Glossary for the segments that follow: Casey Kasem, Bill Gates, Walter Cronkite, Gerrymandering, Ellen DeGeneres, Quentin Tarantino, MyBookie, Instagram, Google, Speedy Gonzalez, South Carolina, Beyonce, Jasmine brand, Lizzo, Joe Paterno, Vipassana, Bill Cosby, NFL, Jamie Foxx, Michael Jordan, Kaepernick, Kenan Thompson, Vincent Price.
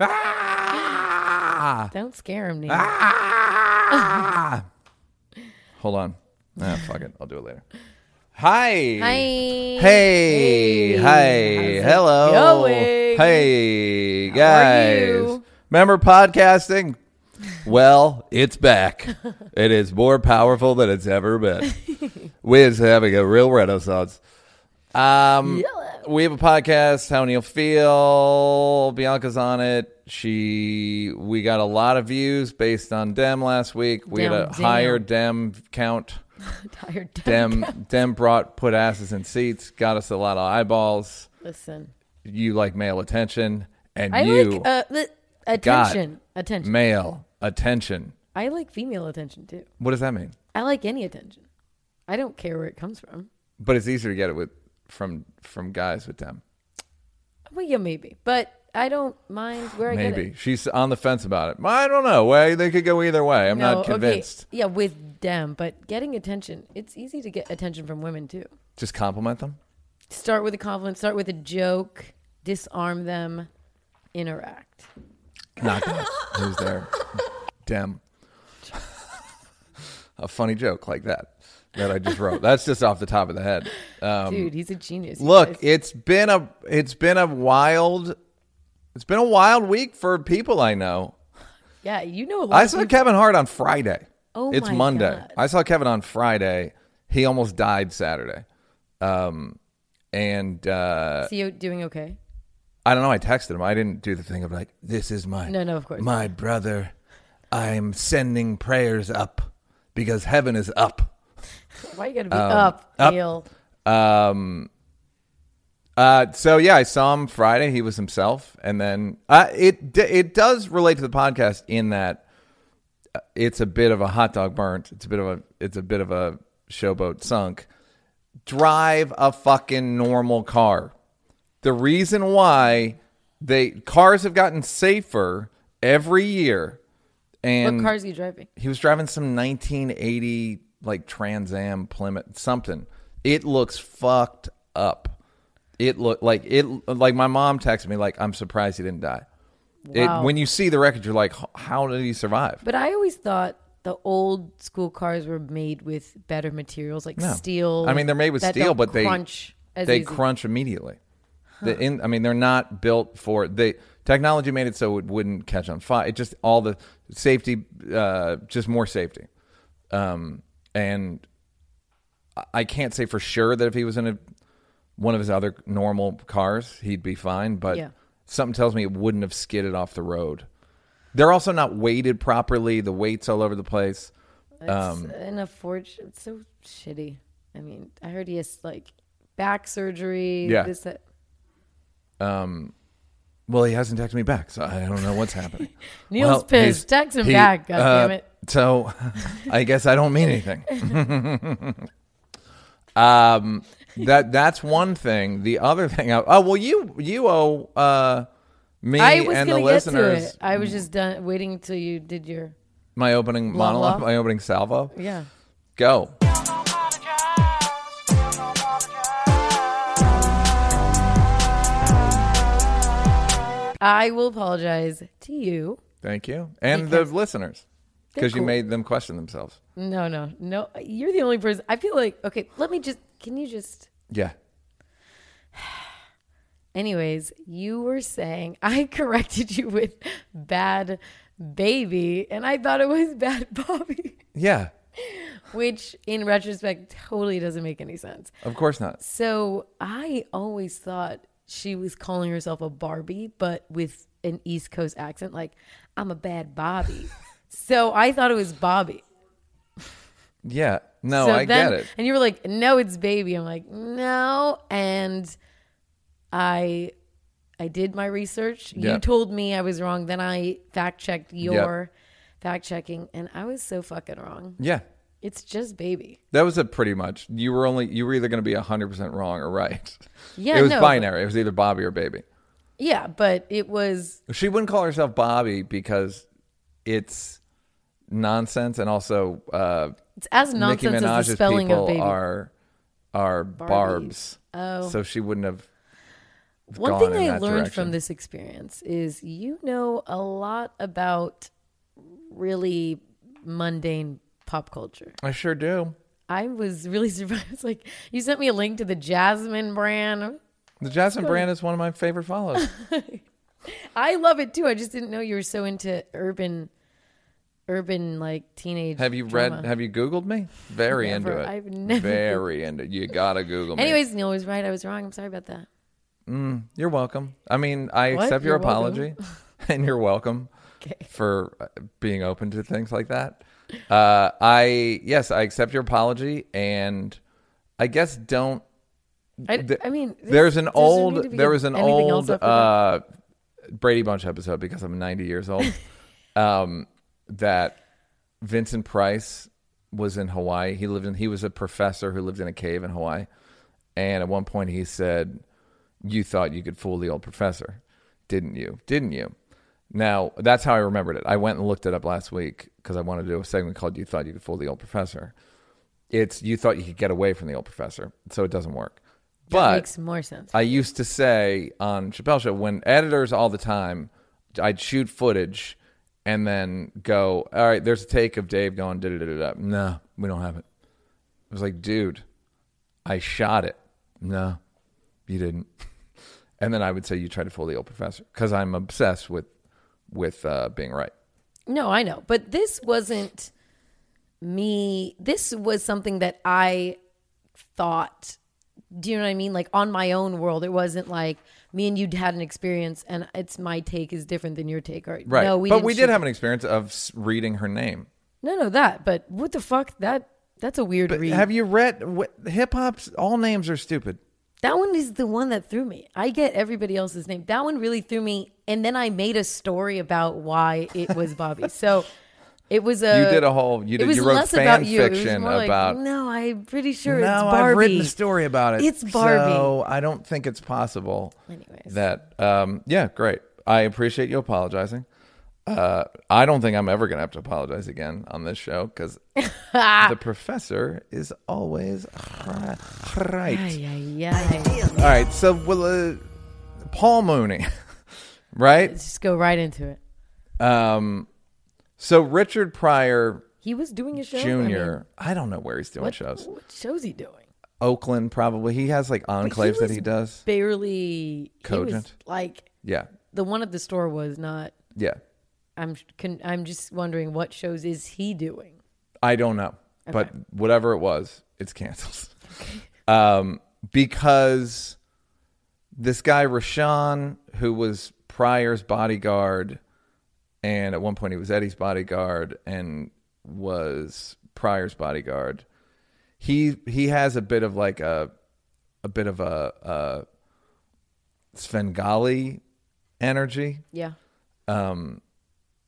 Ah! Don't scare him, Nate. Ah! Hold on. Ah, fuck it. I'll do it later. Hi. Hi. Hey. Hi. Hello. Going? Hey, guys. Remember podcasting? Well, it's back. It is more powerful than it's ever been. We're having a real renaissance. We have a podcast, How Neil Feel. Bianca's on it. We got a lot of views based on Dem last week. We had a higher Dem count. Higher Dem count. Dem put asses in seats, got us a lot of eyeballs. Listen. You like male attention, and attention. Male attention. I like female attention too. What does that mean? I like any attention. I don't care where it comes from. But it's easier to get it from guys with them. Well, yeah, maybe. But I don't mind where I get it. Maybe. She's on the fence about it. I don't know. Well, they could go either way. I'm not convinced. Okay. Yeah, with them. But getting attention, it's easy to get attention from women too. Just compliment them? Start with a compliment. Start with a joke. Disarm them. Interact. Not that. Who's there? Damn. A funny joke like that I just wrote. That's just off the top of the head. Dude, he's a genius. Look, it's been a wild week for people I know. Yeah, you know. I saw Kevin Hart on Friday. Oh, it's Monday. God. I saw Kevin on Friday. He almost died Saturday. Is he doing okay? I don't know. I texted him. I didn't do the thing of like, this is my of course my brother. I'm sending prayers up because heaven is up. Why you gotta be up, Neil? So yeah, I saw him Friday. He was himself, and then it does relate to the podcast in that it's a bit of a hot dog burnt. It's a bit of a showboat sunk. Drive a fucking normal car. The reason why cars have gotten safer every year. And what cars are you driving? He was driving some 1980 like Trans Am, Plymouth, something. It looks fucked up. It looked like my mom texted me like, I'm surprised he didn't die. Wow. When you see the wreckage, you're like, how did he survive? But I always thought the old school cars were made with better materials, like steel. I mean, they're made with steel, but they crunch immediately. They're not built for it. Technology made it so it wouldn't catch on fire. It just all the safety, just more safety. And I can't say for sure that if he was in one of his other normal cars, he'd be fine. But something tells me it wouldn't have skidded off the road. They're also not weighted properly. The weight's all over the place. It's so shitty. I mean, I heard he has like back surgery. Yeah. This, that. Well, he hasn't texted me back, so I don't know what's happening. Neil's pissed. Text him back, God damn it. So I guess I don't mean anything. That's one thing. The other thing, you owe me and the listeners. Get to it. I was just done waiting until you did your opening monologue, my opening salvo. Yeah, go. I will apologize to you. Thank you. And the listeners. Because you made them question themselves. No. You're the only person. I feel like, okay, can you just. Yeah. Anyways, you were saying I corrected you with bad baby, and I thought it was bad Bobby. Yeah. Which, in retrospect, totally doesn't make any sense. Of course not. So I always thought she was calling herself a Barbie, but with an East Coast accent, like, I'm a bad Bobby. So I thought it was Bobby. Yeah. No, so I get it. And you were like, no, it's baby. I'm like, no. And I did my research. Yeah. You told me I was wrong. Then I fact-checked your fact-checking, and I was so fucking wrong. Yeah. It's just baby. That was a pretty much. You were either going to be 100% wrong or right. Yeah, it was binary. It was either Bobby or baby. Yeah, but it was. She wouldn't call herself Bobby because it's nonsense, and also it's as nonsense Nicki Minaj's as the spelling people of baby. Are Barbies. Oh, so she wouldn't have. One thing I learned from this experience is you know a lot about really mundane pop culture. I sure do. I was really surprised. Like, you sent me a link to the Jasmine brand. The Jasmine brand is one of my favorite follows. I love it too. I just didn't know you were so into urban like teenage. Have you drama. Read? Have you Googled me? Very never, into it. I've never. Very into. You gotta Google me. Anyways, Neil was right. I was wrong. I'm sorry about that. You're welcome. I mean, I accept your apology, and you're welcome for being open to things like that. I accept your apology, and I guess don't. There was an old Brady Bunch episode because I'm 90 years old. That Vincent Price was in Hawaii. He was a professor who lived in a cave in Hawaii, and at one point he said, "You thought you could fool the old professor, didn't you? Didn't you?" Now, that's how I remembered it. I went and looked it up last week because I wanted to do a segment called You Thought You Could Fool the Old Professor. It's You Thought You Could Get Away from the Old Professor, so it doesn't work. That makes more sense. I used to say on Chappelle's Show, when editors all the time, I'd shoot footage and then go, all right, there's a take of Dave going, da-da-da-da-da. No, we don't have it. I was like, dude, I shot it. No, you didn't. And then I would say you tried to fool the old professor because I'm obsessed with being right. No, I know. But this wasn't me. This was something that I thought, do you know what I mean? Like on my own world, it wasn't like me and you had an experience and it's my take is different than your take. Or, right. No, we did have an experience of reading her name. No, that. But what the fuck? That's a weird read. Have you read? Hip hop's all names are stupid. That one is the one that threw me. I get everybody else's name. That one really threw me. And then I made a story about why it was Bobby. So it was a... You did a whole... You wrote fan fiction about... No, I'm pretty sure it's Barbie. No, I've written a story about it. It's Barbie. So I don't think it's possible. Anyways. That... yeah, great. I appreciate you apologizing. I don't think I'm ever going to have to apologize again on this show because the professor is always right. Yeah. All right, so Paul Mooney, right? Let's just go right into it. So Richard Pryor, he was doing a show. Junior, I don't know where he's doing shows. What shows he doing? Oakland, probably. He has like enclaves that he does. Barely cogent. He was, the one at the store was not. Yeah. I'm just wondering what shows is he doing? I don't know. Okay. But whatever it was, it's canceled. Okay. Because this guy, Rashawn, who was Pryor's bodyguard, and at one point he was Eddie's bodyguard and was Pryor's bodyguard. He has a bit of like a bit of a Svengali energy. Yeah.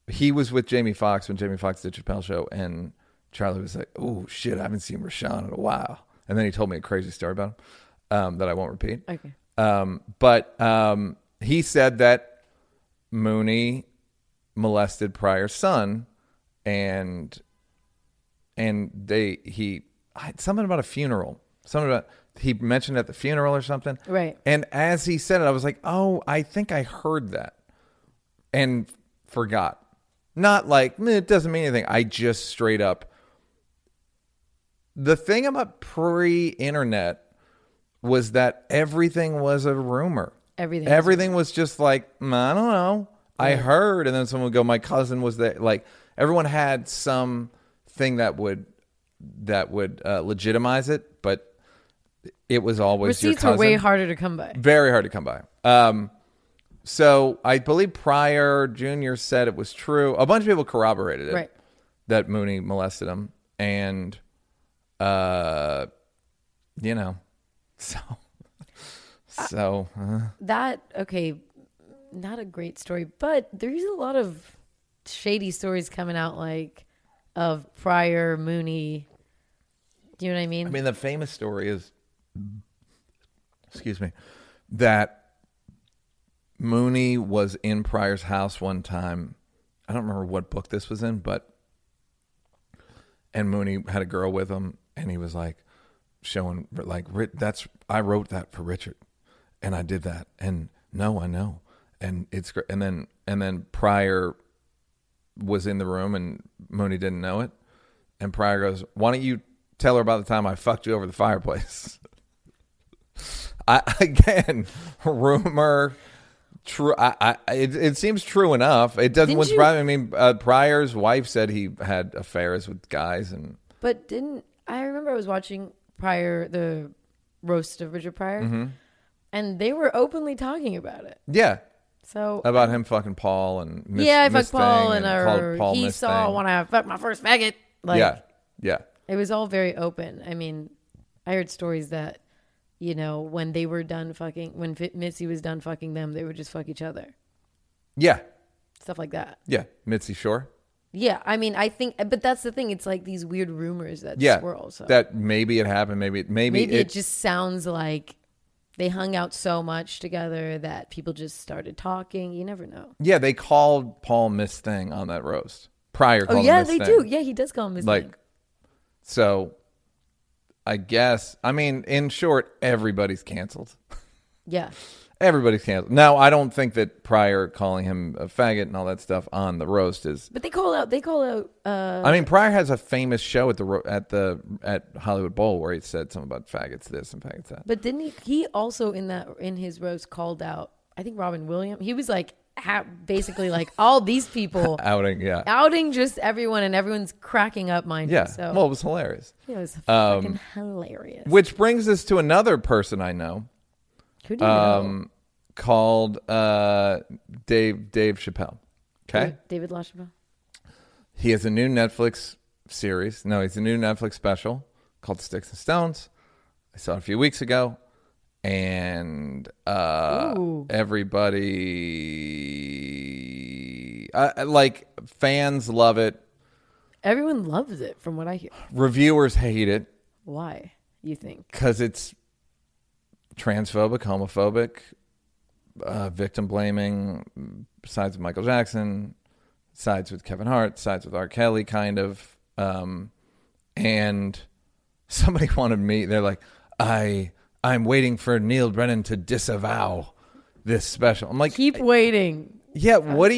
He was with Jamie Foxx when Jamie Foxx did Chappelle's Show, and Charlie was like, "Oh shit, I haven't seen Rashawn in a while." And then he told me a crazy story about him that I won't repeat. Okay. But he said that Mooney molested Pryor's son, and something about a funeral, something about. He mentioned at the funeral or something, right? And as he said it, I was like, "Oh, I think I heard that." And forgot. Not like, it doesn't mean anything. I just straight up. The thing about pre-internet was that everything was a rumor. Everything was just like, I don't know. Yeah. I heard. And then someone would go, my cousin was there. Like, everyone had some thing that would legitimize it. But it was always receipts your cousin. Were way harder to come by. Very hard to come by. So I believe Pryor Jr. said it was true. A bunch of people corroborated it, right, that Mooney molested him. And, not a great story. But there's a lot of shady stories coming out, like, of Pryor, Mooney. Do you know what I mean? I mean, the famous story is, that Mooney was in Pryor's house one time. I don't remember what book this was in, and Mooney had a girl with him, and he was like, showing, like, I wrote that for Richard. And I did that. And no, I know. And it's great. And then Pryor was in the room and Mooney didn't know it. And Pryor goes, "Why don't you tell her about the time I fucked you over the fireplace?" Rumor. True. It seems true enough. It doesn't. What's right? I mean, Pryor's wife said he had affairs with guys, I remember I was watching Pryor, the roast of Richard Pryor, mm-hmm. and they were openly talking about it. Yeah. So about him fucking Paul and I fucked Paul and Paul he saw when I fucked my first faggot. Like, yeah. It was all very open. I mean, I heard stories that, you know, when they were done fucking, when Mitzi was done fucking them, they would just fuck each other. Yeah. Stuff like that. Yeah. Mitzi Shore. Yeah. I mean, I think, but that's the thing. It's like these weird rumors that swirl. So. That maybe it happened. Maybe it just sounds like they hung out so much together that people just started talking. You never know. Yeah. They called Paul Miss Thing on that roast. Pryor called him Miss Thing. Oh, yeah, they do. Yeah, he does call him Miss Thing. So, I guess, I mean, in short, everybody's canceled. Yeah. Everybody's canceled. Now, I don't think that Pryor calling him a faggot and all that stuff on the roast is... But they call out... I mean, Pryor has a famous show at Hollywood Bowl where he said something about faggots this and faggots that. But didn't he also in his roast called out, I think, Robin Williams? He was like... basically like all these people outing just everyone, and everyone's cracking up so. Well, it was hilarious. It was fucking hilarious. Which brings us to another person I know. Who do you know? Called Dave Chappelle. Okay. David LaChappelle. He has a new Netflix series. No, he's a new Netflix special called Sticks and Stones. I saw it a few weeks ago. And everybody, like, fans love it. Everyone loves it, from what I hear. Reviewers hate it. Why, you think? Because it's transphobic, homophobic, victim blaming, sides with Michael Jackson, sides with Kevin Hart, sides with R. Kelly, kind of. And somebody wanted me. They're like, I'm waiting for Neil Brennan to disavow this special. I'm like, keep waiting. Yeah, what?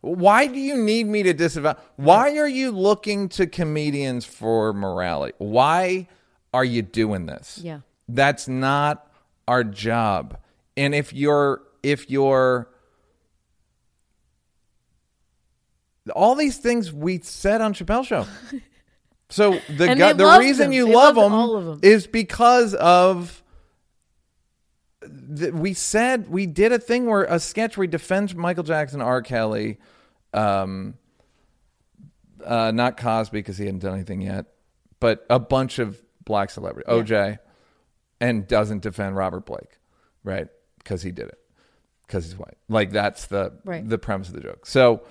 Why do you need me to disavow? Why are you looking to comedians for morality? Why are you doing this? Yeah. That's not our job. And if you're all these things we said on Chappelle's Show. So the reason you love them is because of we did a thing where a sketch where he defends Michael Jackson, R. Kelly, not Cosby because he hadn't done anything yet, but a bunch of black celebrities, OJ, and doesn't defend Robert Blake, right? Because he did it because he's white. Like that's the premise of the joke. So.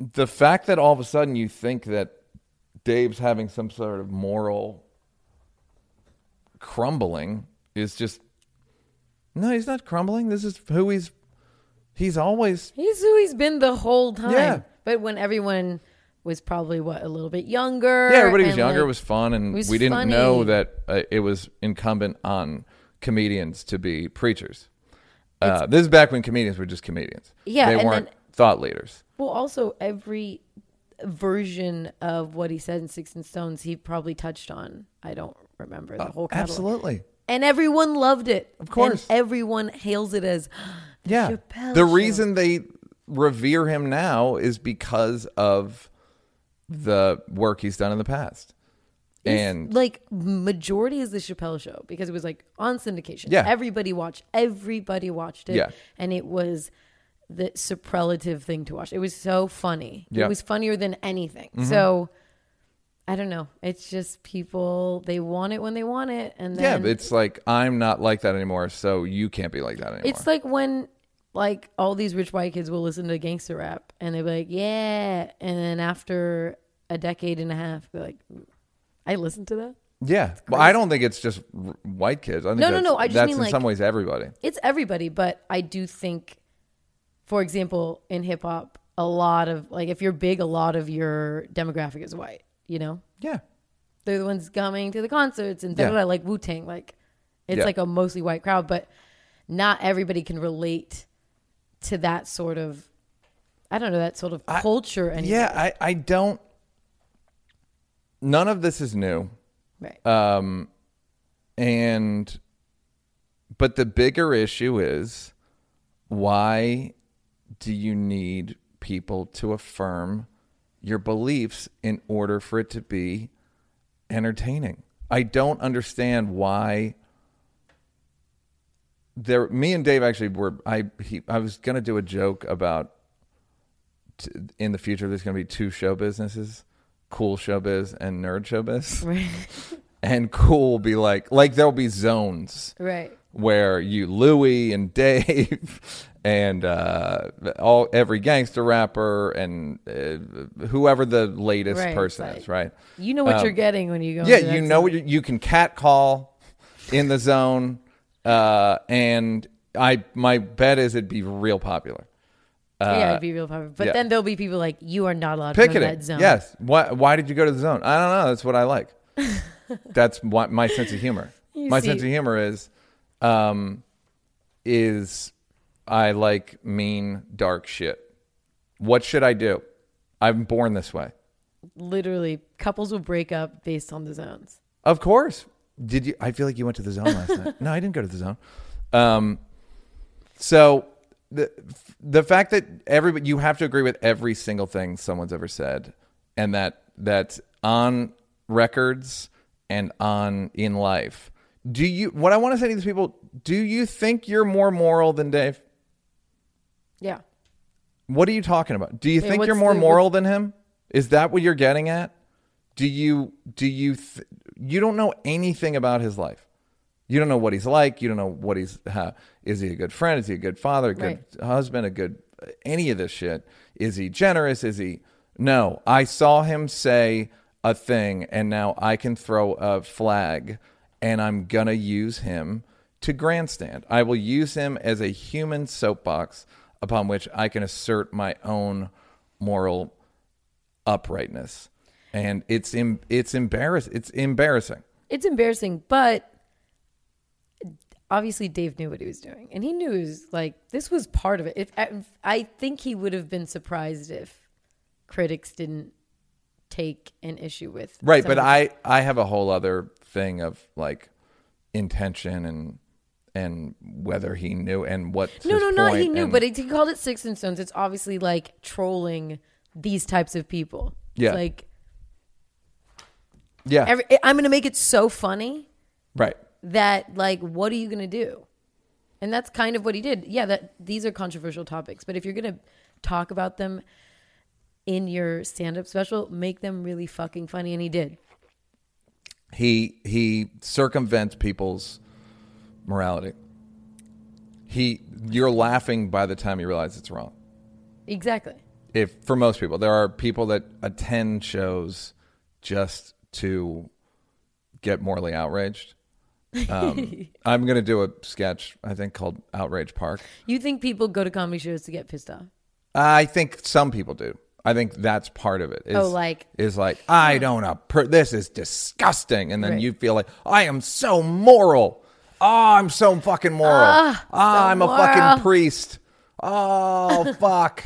The fact that all of a sudden you think that Dave's having some sort of moral crumbling is just... No, he's not crumbling. This is who he's always... He's who he's been the whole time. Yeah. But when everyone was probably, a little bit younger. Yeah, everybody was younger. It was fun. And we didn't know that it was incumbent on comedians to be preachers. This is back when comedians were just comedians. Yeah, they weren't thought leaders. Well, also, every version of what he said in Sticks and Stones, he probably touched on. I don't remember the whole catalog. Absolutely. And everyone loved it. Of course. And everyone hails it as Chappelle The Show. Reason they revere him now is because of the work he's done in the past. And majority is the Chappelle Show because it was on syndication. Yeah. Everybody watched it. Yeah. And it was... the superlative thing to watch. It was so funny. Yep. It was funnier than anything. Mm-hmm. So I don't know. It's just people, they want it when they want it. And then it's like, I'm not like that anymore. So you can't be like that anymore. It's like when all these rich white kids will listen to gangster rap and they're like, yeah. And then after a decade and a half, they're like, I listened to that. Yeah. Well, I don't think it's just white kids. I think no. I just mean in some ways everybody. It's everybody. But I do think, for example, in hip hop, a lot of if you're big, a lot of your demographic is white, you know? Yeah. they're the ones coming to the concerts and yeah. like Wu-Tang. Like it's yeah. like a mostly white crowd, but not everybody can relate to that sort of, I don't know, that sort of culture. Yeah, I don't. None of this is new. Right. But the bigger issue is, why do you need people to affirm your beliefs in order for it to be entertaining? I don't understand why. There, me and Dave actually were. I was gonna do a joke about in the future there's gonna be two show businesses: cool showbiz and nerd showbiz. Right. And cool will be like there'll be zones, right? Where you, Louis and Dave, and every gangster rapper and whoever the latest right, person like, is, right? You know what you're getting when you go. Yeah, you know what you can catcall in the zone. My bet is it'd be real popular. It'd be real popular. But then there'll be people like, you are not allowed to go to that zone. Yes. Why did you go to the zone? I don't know. That's what I like. That's my sense of humor. My sense of humor is I like mean, dark shit. What should I do? I'm born this way. Literally, couples will break up based on the zones. Of course. Did you? I feel like you went to the zone last night. No, I didn't go to the zone. So the fact that everybody, you have to agree with every single thing someone's ever said, and that's on records and on in life. Do you? What I want to say to these people: do you think you're more moral than Dave? Yeah. What are you talking about? Do you think you're more moral than him? Is that what you're getting at? You don't know anything about his life. You don't know what he's like. You don't know what he's... is he a good friend? Is he a good father? A good husband? A good... any of this shit. Is he generous? Is he... No. I saw him say a thing, and now I can throw a flag, and I'm gonna use him to grandstand. I will use him as a human soapbox upon which I can assert my own moral uprightness. And it's embarrassing. It's embarrassing, but obviously Dave knew what he was doing. And he knew it was this was part of it. I think he would have been surprised if critics didn't take an issue with. Right, but I have a whole other thing of intention and whether he knew and what his point. No, he knew, but he called it Sticks and Stones. It's obviously trolling these types of people. Yeah. Yeah, I'm going to make it so funny, right? That what are you going to do? And that's kind of what he did. Yeah, that these are controversial topics, but if you're going to talk about them in your stand-up special, make them really fucking funny. And he did. He circumvents people's morality. You're laughing by the time you realize it's wrong. Exactly. For most people, there are people that attend shows just to get morally outraged. I'm going to do a sketch, I think, called Outrage Park. You think people go to comedy shows to get pissed off? I think some people do. I think that's part of it. I don't approve. This is disgusting. And then you feel like, I am so moral. Oh, I'm so fucking moral. I'm moral. A fucking priest. Oh, fuck.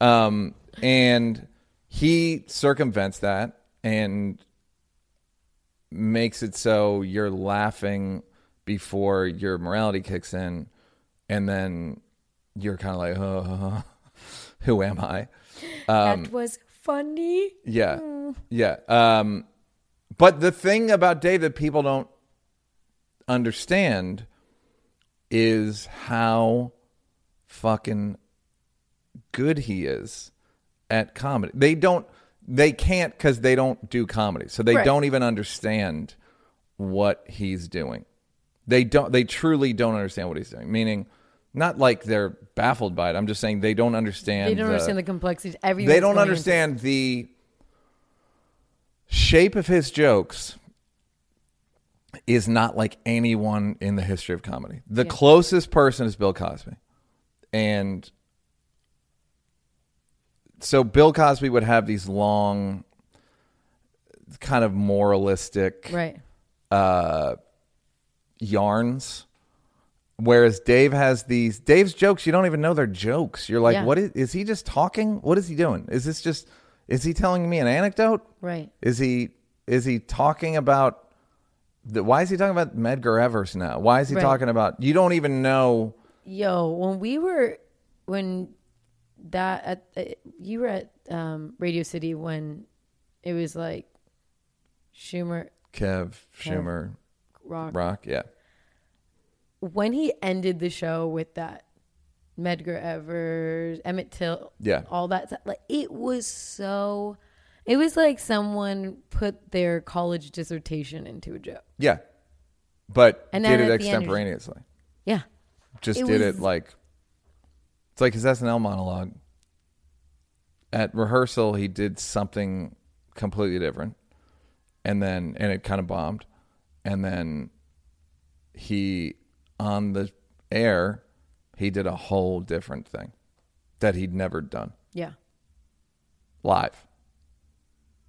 And he circumvents that and makes it so you're laughing before your morality kicks in, and then you're kind of like, oh, who am I? That was funny. Yeah. Yeah. But the thing about Dave that people don't understand is how fucking good he is at comedy. They can't, because they don't do comedy. So they don't even understand what he's doing. They truly don't understand what he's doing. Meaning, not like they're baffled by it. I'm just saying they don't understand. They don't understand the complexities. They don't understand the shape of his jokes is not like anyone in the history of comedy. The closest person is Bill Cosby. And so Bill Cosby would have these long kind of moralistic yarns. Whereas Dave has these, Dave's jokes, you don't even know they're jokes. You're like, what is he just talking? What is he doing? Is this just, is he telling me an anecdote? Right. Is he talking about, why is he talking about Medgar Evers now? Why is he talking about, you don't even know. Yo, you were at Radio City when it was like Schumer. Kev Schumer. Rock, yeah. When he ended the show with that Medgar Evers, Emmett Till, all that stuff, like it was like someone put their college dissertation into a joke. Yeah, but and did it extemporaneously. Yeah, just it did was, it like it's like his SNL monologue. At rehearsal, he did something completely different, and it kind of bombed, and then he. On the air, he did a whole different thing that he'd never done. Yeah. Live.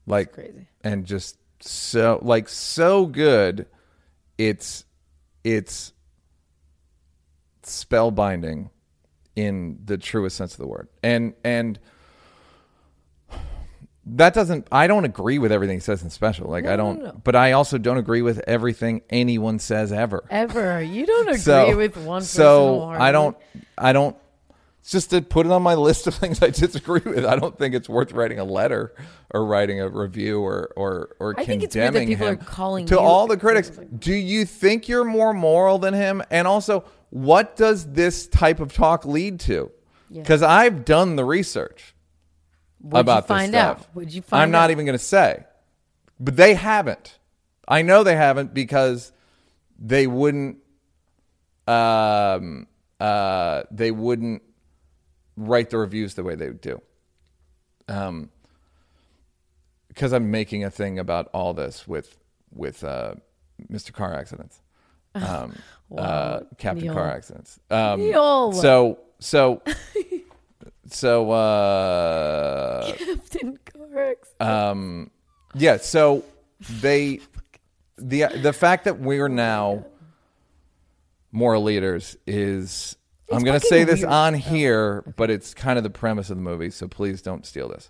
Like, that's crazy. And just so, like, so good. It's spellbinding in the truest sense of the word. And that doesn't, I don't agree with everything he says in special. Like, no. But I also don't agree with everything anyone says ever. Ever. You don't agree with one person. So I don't, it's just to put it on my list of things I disagree with. I don't think it's worth writing a letter or writing a review or condemning him. I think it's weird that people are calling him. To all the critics, do you think you're more moral than him? And also, what does this type of talk lead to? Because I've done the research. I'm not even going to say, but they haven't. I know they haven't because they wouldn't write the reviews the way they do. Because I'm making a thing about all this with Mr. Car Accidents, wow. Captain Neil. Car Accidents. So Captain Corks. Yeah, so they the fact that we're now moral leaders is I'm going to say this on here, but it's kind of the premise of the movie, so please don't steal this.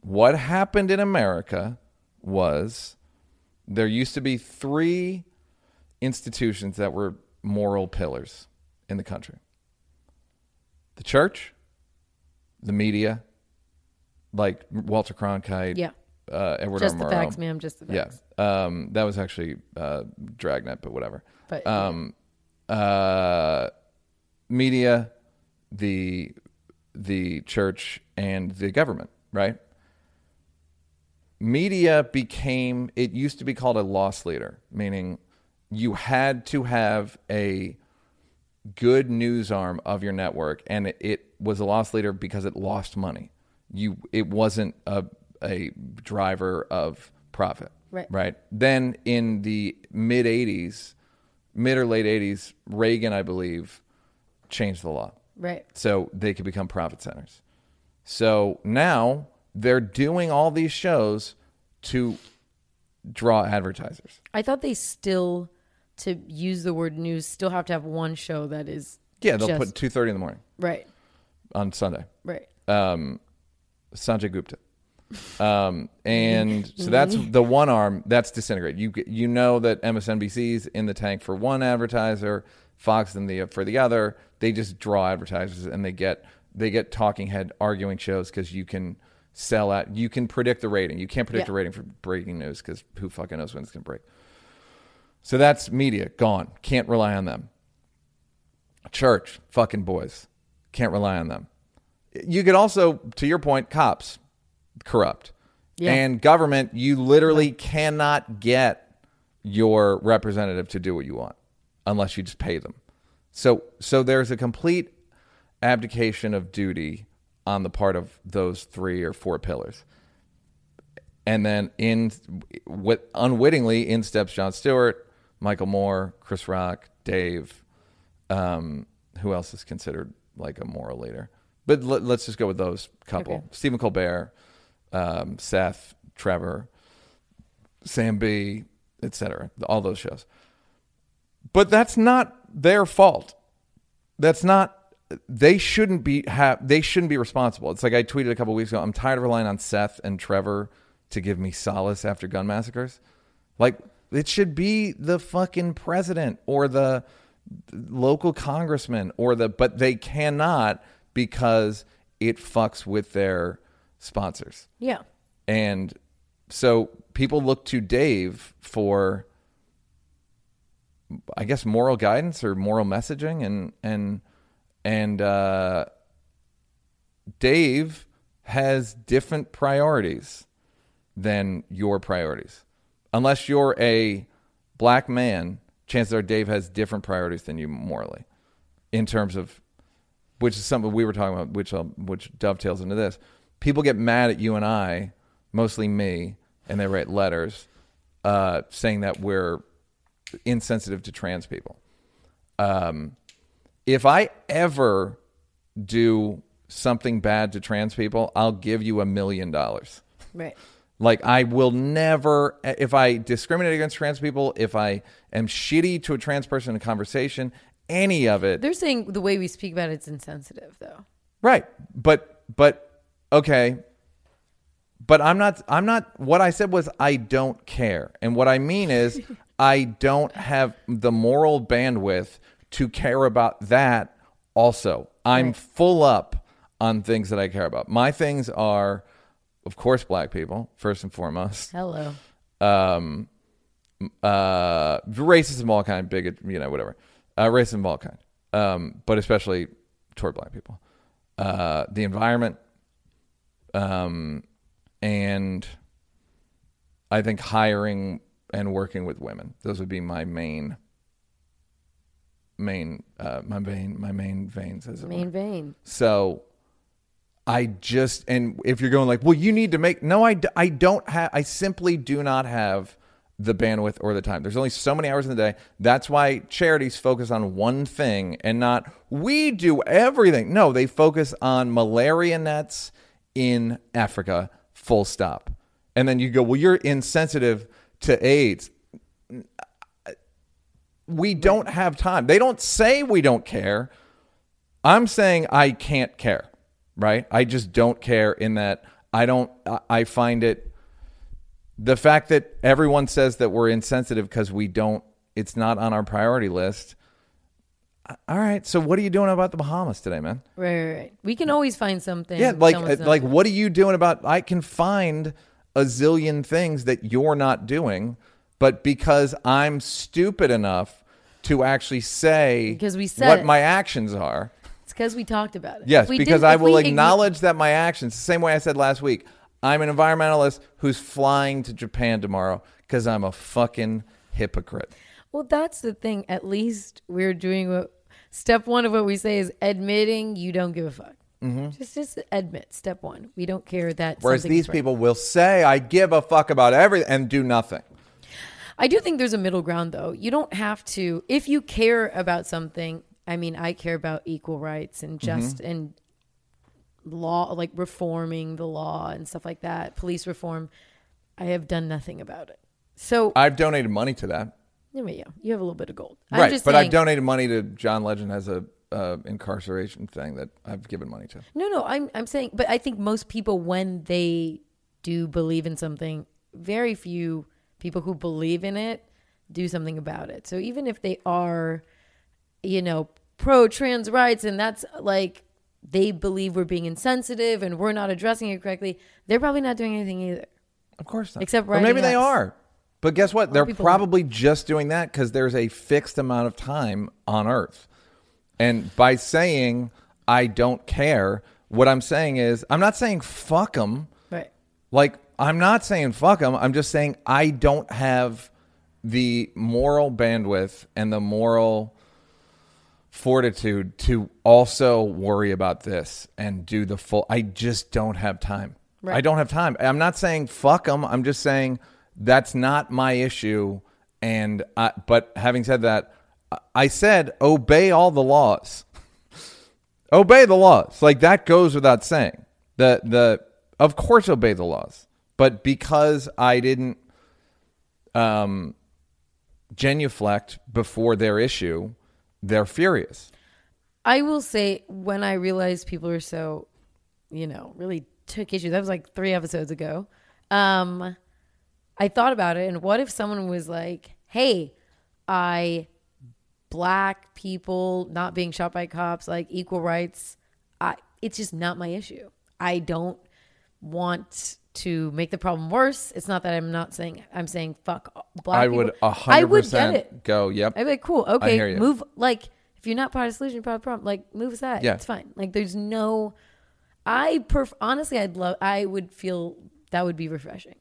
What happened in America was there used to be three institutions that were moral pillars in the country. The church, the media, like Walter Cronkite, Edward R. Murrow. Just the facts, ma'am. Yeah, that was actually Dragnet, but whatever. But media, the church, and the government. Right. Media became. It used to be called a loss leader, meaning you had to have a good news arm of your network, and it was a loss leader because it lost money. It wasn't a driver of profit, right? Then in the mid or late 80s, Reagan, I believe, changed the law, right? So they could become profit centers. So now they're doing all these shows to draw advertisers. I thought they still, to use the word news, still have to have one show that is they'll put 2:30 in the morning. Right. On Sunday. Right. Sanjay Gupta. And so that's the one arm that's disintegrated. You know that MSNBC's in the tank for one advertiser, Fox and for the other. They just draw advertisers and they get talking head arguing shows because you can sell out. You can predict the rating. You can't predict the rating for breaking news because who fucking knows when it's going to break. So that's media, gone. Can't rely on them. Church, fucking boys. Can't rely on them. You could also, to your point, cops, corrupt. Yeah. And government, you literally cannot get your representative to do what you want unless you just pay them. So there's a complete abdication of duty on the part of those three or four pillars. And then unwittingly, in steps Jon Stewart, Michael Moore, Chris Rock, Dave. Who else is considered like a moral leader? But let's just go with those couple. Okay. Stephen Colbert, Seth, Trevor, Sam B, etc., all those shows. But that's not their fault. That's not. They shouldn't be responsible. It's like I tweeted a couple weeks ago. I'm tired of relying on Seth and Trevor to give me solace after gun massacres. Like, it should be the fucking president or the local congressman or the. But they cannot because it fucks with their sponsors. Yeah. And so people look to Dave for, I guess, moral guidance or moral messaging, and Dave has different priorities than your priorities. Unless you're a black man, chances are Dave has different priorities than you morally, in terms of, which is something we were talking about, which dovetails into this. People get mad at you and I, mostly me, and they write letters saying that we're insensitive to trans people. If I ever do something bad to trans people, I'll give you $1 million. Right. Like, I will never, if I discriminate against trans people, if I am shitty to a trans person in a conversation, any of it. They're saying the way we speak about it's insensitive, though. Right. But okay. But I'm not, what I said was, I don't care. And what I mean is, I don't have the moral bandwidth to care about that also. I'm right. Full up on things that I care about. My things are, of course, black people, first and foremost. Hello. Racism of all kind, bigot, whatever. Racism of all kind, but especially toward black people. The environment, and I think hiring and working with women. Those would be my main veins, as it were. Main vein. So I just, and if you're going like, well, you need to make, no, I don't have, I simply do not have the bandwidth or the time. There's only so many hours in the day. That's why charities focus on one thing and not, we do everything. No, they focus on malaria nets in Africa, full stop. And then you go, well, you're insensitive to AIDS. We don't have time. They don't say we don't care. I'm saying I can't care, right? I just don't care, in that I find it, the fact that everyone says that we're insensitive because we don't, it's not on our priority list. All right, so what are you doing about the Bahamas today, man? Right. We can always find something. Yeah, like what are you doing about, I can find a zillion things that you're not doing, but because I'm stupid enough to actually say what my actions are. It's because we talked about it. Yes, because I will acknowledge that my actions, the same way I said last week, I'm an environmentalist who's flying to Japan tomorrow because I'm a fucking hypocrite. Well, that's the thing. At least we're doing what, step one of what we say is admitting you don't give a fuck. Mm-hmm. Just admit, step one. We don't care that. Whereas these people will say, I give a fuck about everything, and do nothing. I do think there's a middle ground, though. You don't have to, if you care about something. I mean, I care about equal rights and just, mm-hmm. and law, like reforming the law and stuff like that. Police reform. I have done nothing about it. So I've donated money to that. I mean, yeah, you have a little bit of gold. Right, I'm just saying, I've donated money to John Legend as a incarceration thing that I've given money to. No, I'm saying, but I think most people, when they do believe in something, very few people who believe in it do something about it. So even if they are, pro trans rights, and that's like, they believe we're being insensitive and we're not addressing it correctly, they're probably not doing anything either. Of course not. Except right. Or maybe they are. But guess what? They're probably just doing that because there's a fixed amount of time on Earth. And by saying, I don't care, what I'm saying is, I'm not saying fuck them. Right. Like, I'm not saying fuck them. I'm just saying I don't have the moral bandwidth and the moral fortitude to also worry about this and do the full. I just don't have time. Right. I don't have time. I'm not saying fuck them. I'm just saying, that's not my issue. And but having said that, I said obey all the laws. Obey the laws. Like, that goes without saying. Of course obey the laws. But because I didn't genuflect before their issue, they're furious. I will say, when I realized people are so, you know, really took issue, that was like 3 episodes ago. I thought about it, and what if someone was like, hey, black people not being shot by cops, like equal rights, it's just not my issue. I don't want to make the problem worse. It's not that I'm saying fuck black people. I would 100% I would get it. Go, yep. I'd be like, cool, okay, move. Like, if you're not part of the solution, you're part of the problem. Like, move aside. Yeah. It's fine. Like, there's no... honestly, I would feel that would be refreshing.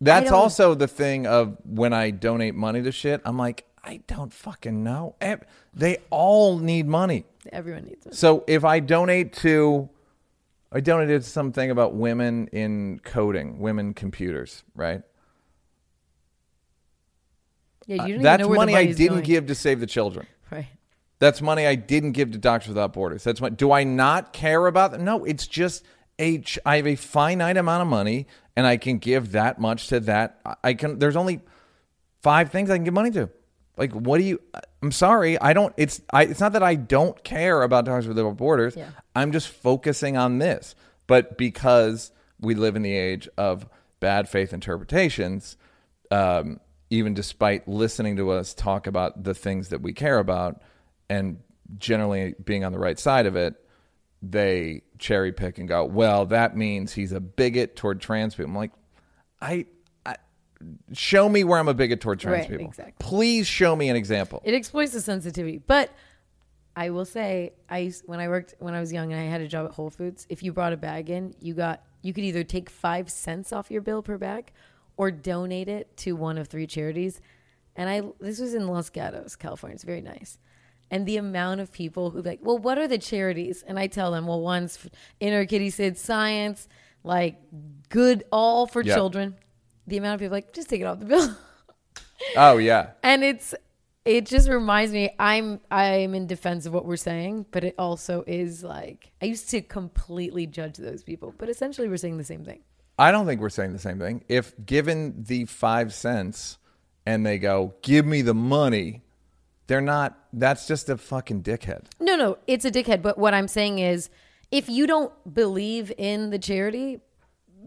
That's also the thing of when I donate money to shit, I'm like, I don't fucking know. They all need money. Everyone needs money. So if I donated something about women in coding, women computers, right? Yeah, you don't even know where the money is going. That's money I didn't give to Save the Children. Right. That's money I didn't give to Doctors Without Borders. That's money. Do I not care about them? No, it's just I have a finite amount of money, and I can give that much to that. There's only 5 things I can give money to. Like, what do you? I'm sorry, I don't. It's not that I don't care about Doctors Without Borders. Yeah. I'm just focusing on this. But because we live in the age of bad faith interpretations, even despite listening to us talk about the things that we care about, and generally being on the right side of it, they cherry pick and go, well, that means he's a bigot toward trans people. I'm like, I show me where I'm a bigot toward trans people. Exactly. Please show me an example. It exploits the sensitivity. But I will say, when I was young and I had a job at Whole Foods, if you brought a bag in, you could either take 5 cents off your bill per bag or donate it to one of 3 charities. And this was in Los Gatos, California. It's very nice. And the amount of people who be like, well, what are the charities? And I tell them, well, one's Inner Kitty Sid Science, like Good All for Children. The amount of people like, just take it off the bill. Oh, yeah. And it just reminds me, I'm in defense of what we're saying, but it also is like, I used to completely judge those people, but essentially we're saying the same thing. I don't think we're saying the same thing. If given the 5 cents and they go, give me the money, they're not, that's just a fucking dickhead. No, it's a dickhead. But what I'm saying is, if you don't believe in the charity,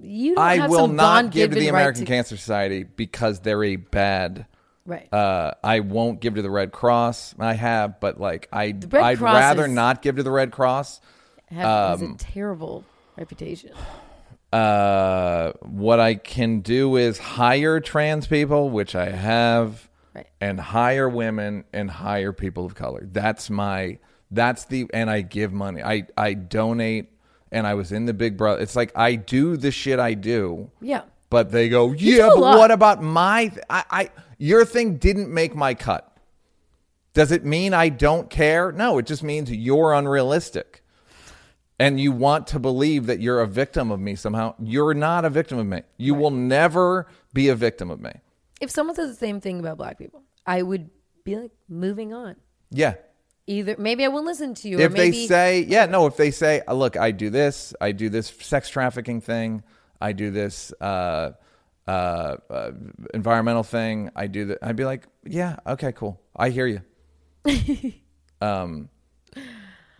you don't have some God-given right to... I will not give to the American Cancer Society because they're a bad... Right. I won't give to the Red Cross. I have, but like, I'd rather not give to the Red Cross. Has a terrible reputation. What I can do is hire trans people, which I have... Right. And hire women and hire people of color. And I give money. I donate, and I was in the Big Brother. It's like, I do the shit I do. Yeah. But they go, yeah, but what about my, your thing didn't make my cut. Does it mean I don't care? No, it just means you're unrealistic. And you want to believe that you're a victim of me somehow. You're not a victim of me. You will never be a victim of me. If someone says the same thing about black people, I would be like, moving on. Yeah. Either maybe I won't listen to you. If they say, if they say, look, I do this sex trafficking thing, I do this environmental thing, I do that. I'd be like, yeah, okay, cool, I hear you.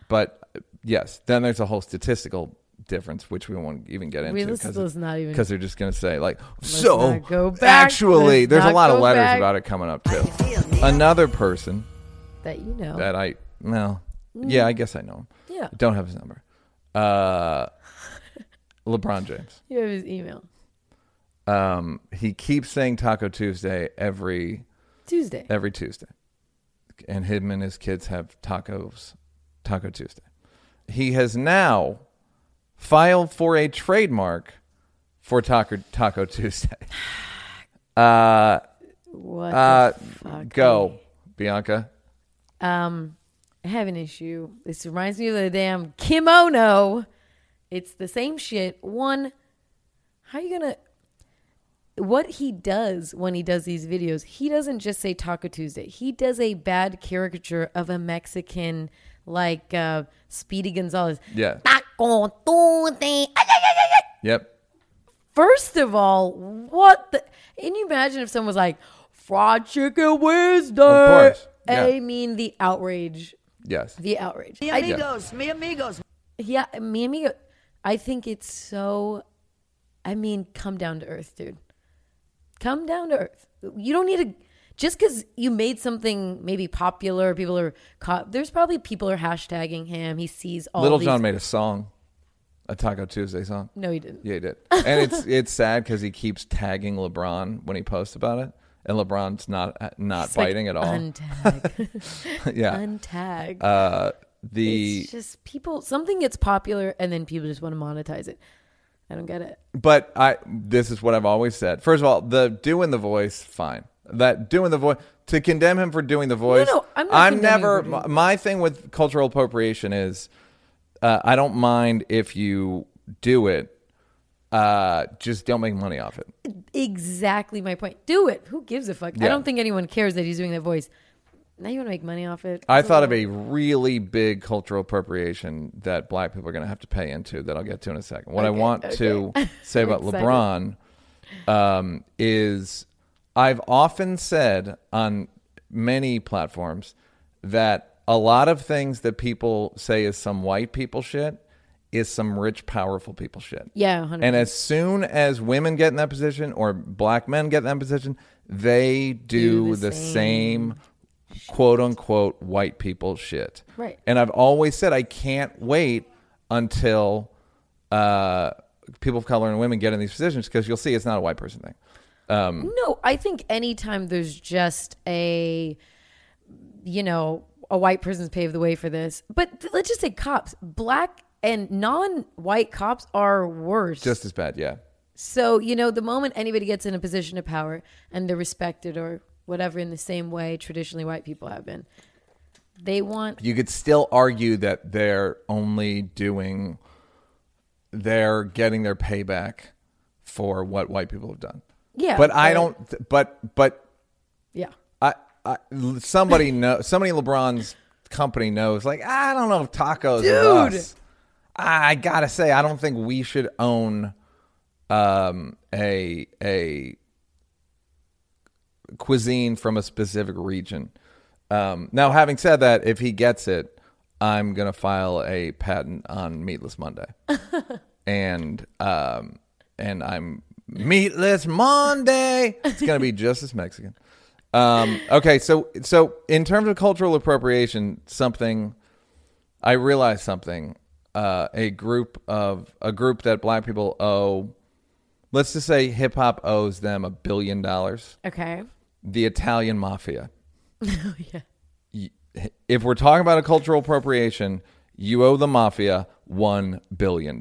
But yes, then there's a whole statistical difference, which we won't even get into because they're just going to say like, so actually there's a lot of letters about it coming up too. Another person that you know that I guess I know him. Yeah. Don't have his number. LeBron James. You have his email. He keeps saying Taco Tuesday every Tuesday. And him and his kids have Taco Tuesday. He has now filed for a trademark for Taco Tuesday. What the fuck? Go, Bianca. I have an issue. This reminds me of the damn kimono. It's the same shit. One, how are you going to... What he does when he does these videos, he doesn't just say Taco Tuesday. He does a bad caricature of a Mexican... Like Speedy Gonzalez. Yeah. Yep. First of all, what the... Can you imagine if someone was like, fried chicken Wednesday? Of course. Yeah. I mean, the outrage. Yes. The outrage. Mi amigos. Mi amigos. Yeah, mi amigos. I think it's so... I mean, come down to earth, dude. Come down to earth. You don't need to... Just because you made something maybe popular, people are caught. There's probably people are hashtagging him. He sees all. Little John made a song, a Taco Tuesday song. No, he didn't. Yeah, he did. And it's sad because he keeps tagging LeBron when he posts about it, and LeBron's not biting like, at all. Untag. Yeah. Untag. It's just people. Something gets popular, and then people just want to monetize it. I don't get it. But this is what I've always said. First of all, the doing the voice, fine. That doing the voice, to condemn him for doing the voice. No, I'm never. My thing with cultural appropriation is, I don't mind if you do it. Just don't make money off it. Exactly my point. Do it. Who gives a fuck? Yeah. I don't think anyone cares that he's doing that voice. Now you want to make money off it. I thought of a really big cultural appropriation that black people are going to have to pay into that I'll get to in a second. What I want to say about LeBron is. I've often said on many platforms that a lot of things that people say is some white people shit is some rich, powerful people shit. Yeah, 100%. And as soon as women get in that position or black men get in that position, they do the same quote-unquote white people shit. Right. And I've always said I can't wait until people of color and women get in these positions because you'll see it's not a white person thing. No, I think anytime there's just a white person's paved the way for this. But let's just say cops, black and non-white cops are worse. Just as bad, yeah. So, the moment anybody gets in a position of power and they're respected or whatever in the same way traditionally white people have been, they want... You could still argue that they're only doing... They're getting their payback for what white people have done. Yeah, but I don't. But yeah, somebody knows. Somebody in LeBron's company knows. Like I don't know if tacos. Dude, are us. I gotta say I don't think we should own a cuisine from a specific region. Now, having said that, if he gets it, I'm gonna file a patent on Meatless Monday, and I'm. Meatless Monday. It's going to be just as Mexican. Okay, so in terms of cultural appropriation, I realized something. A group that black people owe, let's just say hip hop owes them $1 billion. Okay. The Italian mafia. Oh, yeah. If we're talking about a cultural appropriation, you owe the mafia $1 billion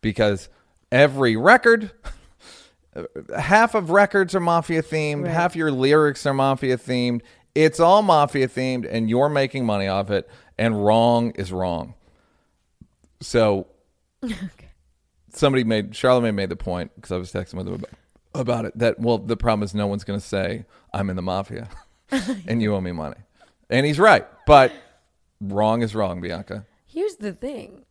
because every record... Half of records are mafia themed. Right. Half your lyrics are mafia themed. It's all mafia themed, and you're making money off it. And wrong is wrong. So, Charlamagne made the point because I was texting with him about it. That the problem is no one's going to say I'm in the mafia, and you owe me money. And he's right, but wrong is wrong, Bianca. Here's the thing,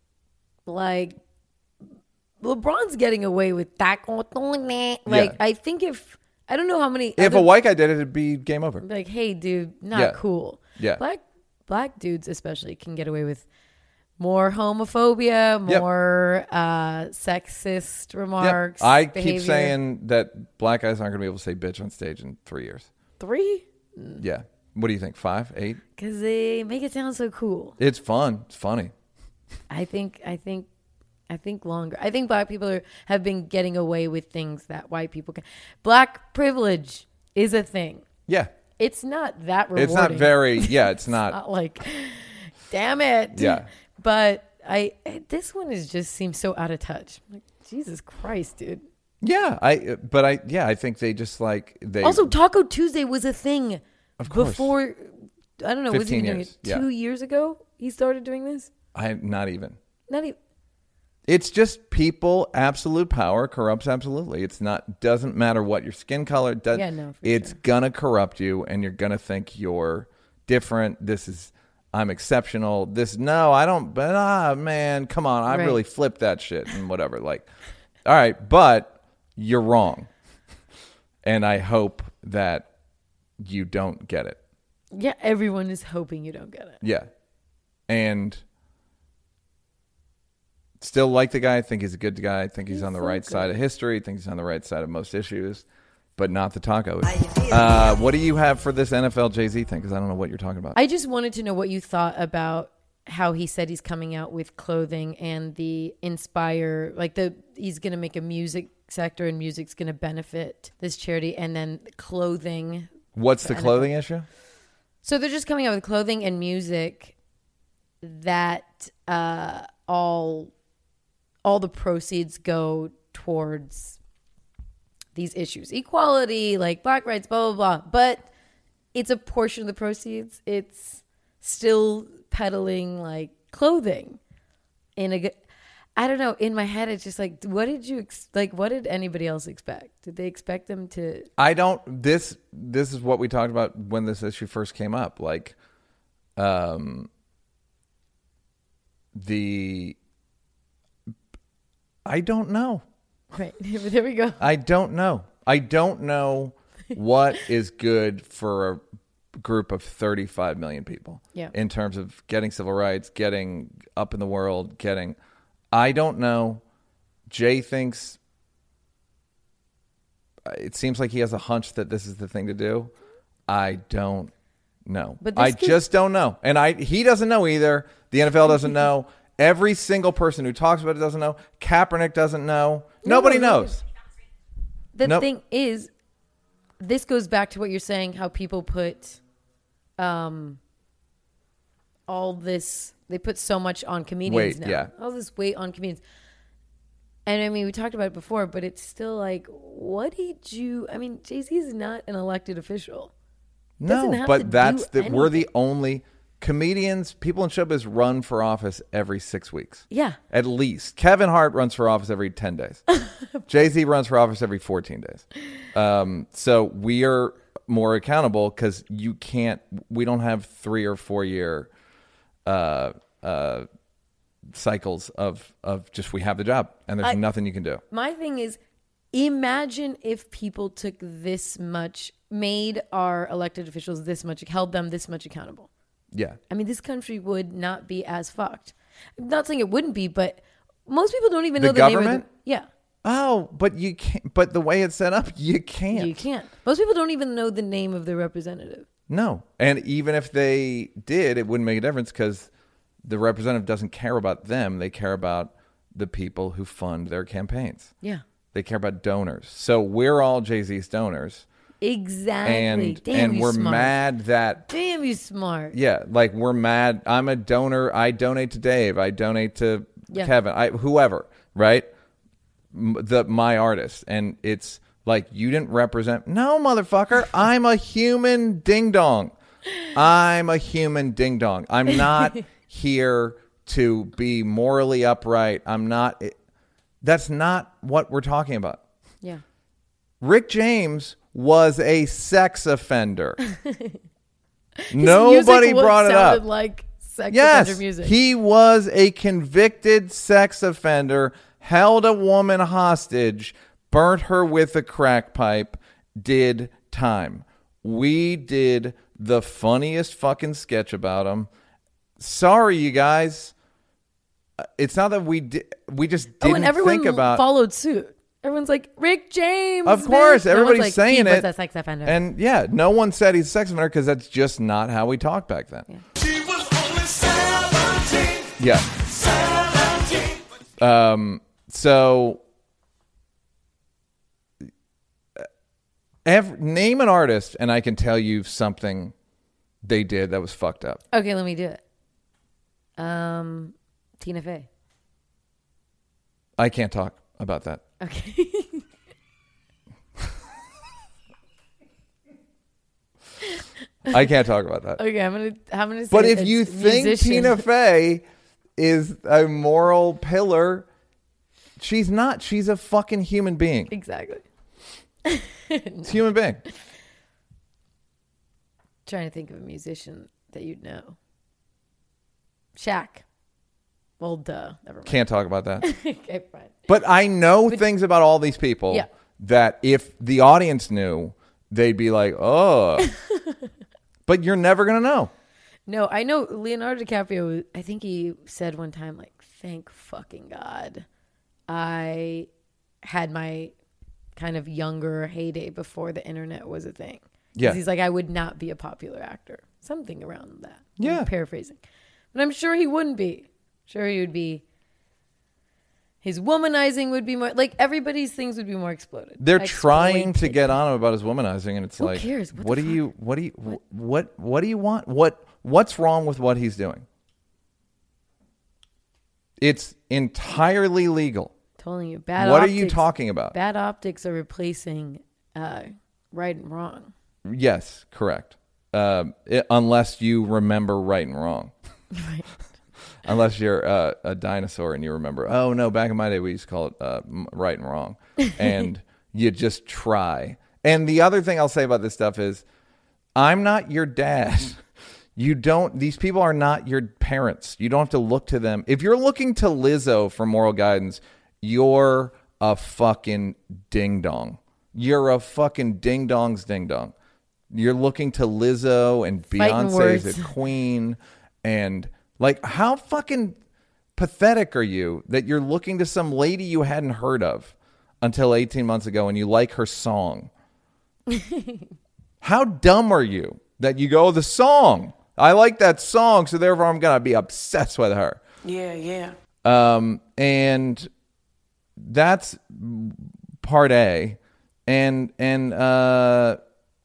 LeBron's getting away with Taco Tuesday. Yeah. I think I don't know how many... If a white guy did it, it'd be game over. Like, hey, dude, not cool. Yeah. Black dudes especially can get away with more homophobia, more sexist remarks. Yep. I keep saying that black guys aren't going to be able to say bitch on stage in 3 years. 3? Yeah. What do you think? 5? 8? Because they make it sound so cool. It's fun. It's funny. I think longer. I think black people have been getting away with things that white people can. Black privilege is a thing. Yeah. It's not that rewarding. It's not very, yeah, it's not. It's not like, damn it. Yeah. But this one is just seems so out of touch. Like, Jesus Christ, dude. Yeah. I think they just like, they. Also, Taco Tuesday was a thing. Of course. Before, I don't know, was he doing it 2 years ago? He started doing this? Not even. It's just people, absolute power corrupts absolutely. It's not, doesn't matter what your skin color does. Yeah, no, it's going to corrupt you and you're going to think you're different. I'm exceptional. Man, come on. I really flipped that shit and whatever. All right. But you're wrong. And I hope that you don't get it. Yeah, everyone is hoping you don't get it. Yeah. And still like the guy. I think he's a good guy. I think he's on the right side of history. I think he's on the right side of most issues, but not the taco issue. What do you have for this NFL Jay-Z thing? Because I don't know what you're talking about. I just wanted to know what you thought about how he said he's coming out with clothing and the Inspire, like the he's going to make a music sector and music's going to benefit this charity, and then clothing. What's the clothing issue? So they're just coming out with clothing and music that all the proceeds go towards these issues. Equality, like black rights, blah, blah, blah. But it's a portion of the proceeds. It's still peddling like clothing in a, I don't know. In my head, it's just like, what did you like? What did anybody else expect? Did they expect them to? I don't. This is what we talked about when this issue first came up. Like, I don't know. Right. There we go. I don't know. I don't know what is good for a group of 35 million people. Yeah. In terms of getting civil rights, getting up in the world, getting. I don't know. Jay thinks it seems like he has a hunch that this is the thing to do. I don't know. But I just don't know. And he doesn't know either. The NFL doesn't know. Every single person who talks about it doesn't know. Kaepernick doesn't know. Nobody knows. The thing is, this goes back to what you're saying, how people put all this... They put so much on comedians now. Yeah. All this weight on comedians. And I mean, we talked about it before, but it's still like, what did you... I mean, Jay-Z is not an elected official. No, but we're the only... Comedians, people in showbiz run for office every 6 weeks. Yeah. At least. Kevin Hart runs for office every 10 days. Jay-Z runs for office every 14 days. So we are more accountable because you can't... We don't have 3 or 4 year... cycles of just we have the job and there's nothing you can do. My thing is, imagine if people took this much, made our elected officials this much, held them this much accountable. Yeah. I mean, this country would not be as fucked. I'm not saying it wouldn't be, but most people don't even know the government. Yeah. Oh, but you can't. But the way it's set up, you can't. You can't. Most people don't even know the name of their representative. No. And even if they did, it wouldn't make a difference because the representative doesn't care about them. They care about the people who fund their campaigns. Yeah. They care about donors. So we're all Jay-Z's donors. Exactly. And we're smart. Mad that... Damn, you smart. Yeah. Like, we're mad. I'm a donor. I donate to Dave. I donate to Kevin. Whoever, right? My artist. And it's... Like, you didn't represent... No, motherfucker. I'm a human ding-dong. I'm not here to be morally upright. I'm not... That's not what we're talking about. Yeah. Rick James was a sex offender. Nobody brought it up. Like sex offender music. He was a convicted sex offender, held a woman hostage... Burnt her with a crack pipe, did time. We did the funniest fucking sketch about him. Sorry, you guys. It's not that we just didn't think about... followed suit. Everyone's like, Rick James. Of course, everybody's like, saying it. A sex offender. And yeah, no one said he's a sex offender because that's just not how we talked back then. Yeah. She was only 17. Yeah. 17. So... Name an artist, and I can tell you something they did that was fucked up. Okay, let me do it. Tina Fey. I can't talk about that. Okay. I can't talk about that. Okay, I'm gonna. Say but if you think musician. Tina Fey is a moral pillar, she's not. She's a fucking human being. Exactly. No. It's a human being. I'm trying to think of a musician that you'd know. Shaq. Well, duh. Never mind. Can't talk about that. Okay, fine. But I know things about all these people that if the audience knew, they'd be like, oh. But you're never going to know. No, I know Leonardo DiCaprio, I think he said one time, like, thank fucking God I had my kind of younger heyday before the internet was a thing. Yeah. He's like, I would not be a popular actor. Something around that. Yeah. I'm paraphrasing. But I'm sure he wouldn't be. Sure he would be. His womanizing would be more, like, everybody's things would be more exploded. They're trying to get on him about his womanizing, and it's like, who cares? What do you want? What's wrong with what he's doing? It's entirely legal. I'm telling you, bad optics. What are you talking about? Bad optics are replacing right and wrong. Yes, correct. Unless you remember right and wrong. Right. Unless you're a dinosaur and you remember, oh, no, back in my day, we used to call it right and wrong. And you just try. And the other thing I'll say about this stuff is, I'm not your dad. These people are not your parents. You don't have to look to them. If you're looking to Lizzo for moral guidance, you're a fucking ding-dong. You're a fucking ding-dong's ding-dong. You're looking to Lizzo and Beyonce as a queen. And, like, how fucking pathetic are you that you're looking to some lady you hadn't heard of until 18 months ago and you like her song? How dumb are you that you go, the song? I like that song, so therefore I'm going to be obsessed with her. Yeah, yeah. And that's part A. And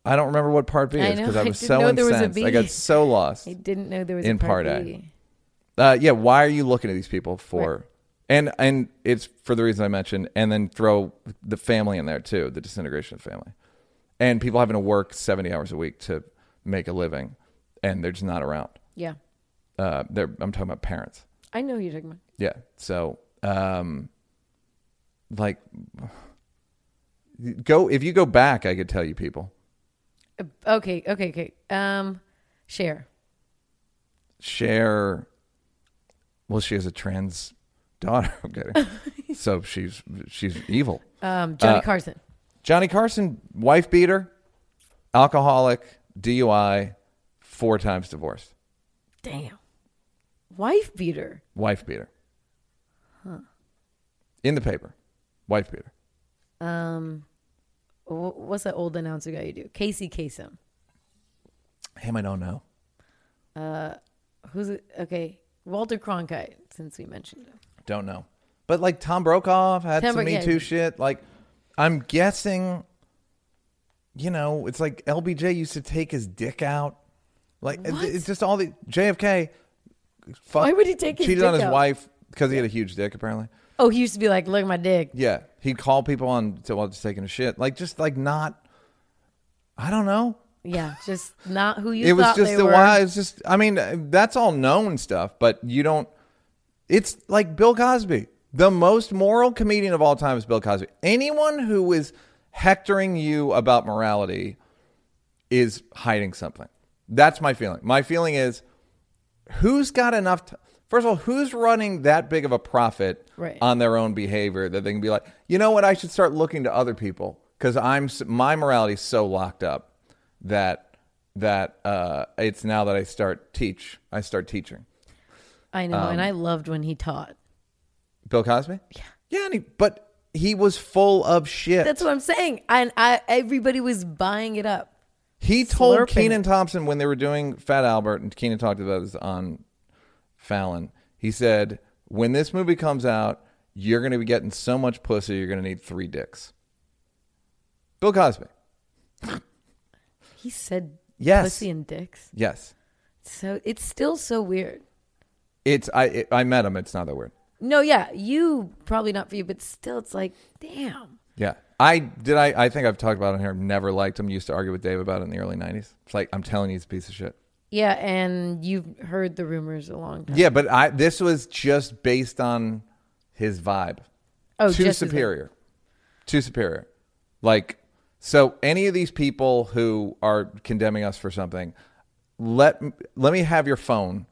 I don't remember what part B is because I was so incensed. I got so lost. I didn't know there was a part B. Yeah, why are you looking at these people for? Right. And it's for the reason I mentioned, and then throw the family in there too, the disintegration of family. And people having to work 70 hours a week to make a living, and they're just not around. Yeah. I'm talking about parents. I know who you're talking about. Yeah. So, like, if you go back, I could tell you people. Okay. Cher. Well, she has a trans daughter. I'm kidding. So she's evil. Johnny Carson. Johnny Carson, wife beater, alcoholic, DUI, 4 times divorced. Damn. Wife beater. Huh. In the paper. Wife beater. What's that old announcer guy you do? Casey Kasem. Him, I don't know. Who's it? Okay? Walter Cronkite, since we mentioned him. Don't know. But like Tom Brokaw had some Me Too shit. Like, I'm guessing, you know, it's like LBJ used to take his dick out. Like, it's just all the JFK. Why would he take his dick out? Cheated on his wife because he had a huge dick, apparently. Oh, he used to be like, look at my dick. Yeah. He'd call people on while just taking a shit. Like, just like not, I don't know. Yeah, just not who you thought they were. I mean, that's all known stuff, but you don't, it's like Bill Cosby. The most moral comedian of all time is Bill Cosby. Anyone who is hectoring you about morality is hiding something. That's my feeling. My feeling is, who's got enough time? First of all, who's running that big of a profit on their own behavior that they can be like, you know what? I should start looking to other people because my morality is so locked up that it's now that I start teaching. I know, and I loved when he taught. Bill Cosby? Yeah. Yeah, but he was full of shit. That's what I'm saying. And everybody was buying it up. He told Kenan Thompson when they were doing Fat Albert, and Kenan talked about this on Fallon, he said, when this movie comes out, you're going to be getting so much pussy, you're going to need 3 dicks. Bill Cosby. He said yes. Pussy and dicks? Yes. So it's still so weird. I met him. It's not that weird. No, yeah. You, probably not for you, but still it's like, damn. Yeah. I think I've talked about it on here. Never liked him. Used to argue with Dave about it in the early 90s. It's like, I'm telling you, it's a piece of shit. Yeah, and you've heard the rumors a long time. Yeah, but this was just based on his vibe. Oh, too superior. Too superior. Like, so any of these people who are condemning us for something, let me have your phone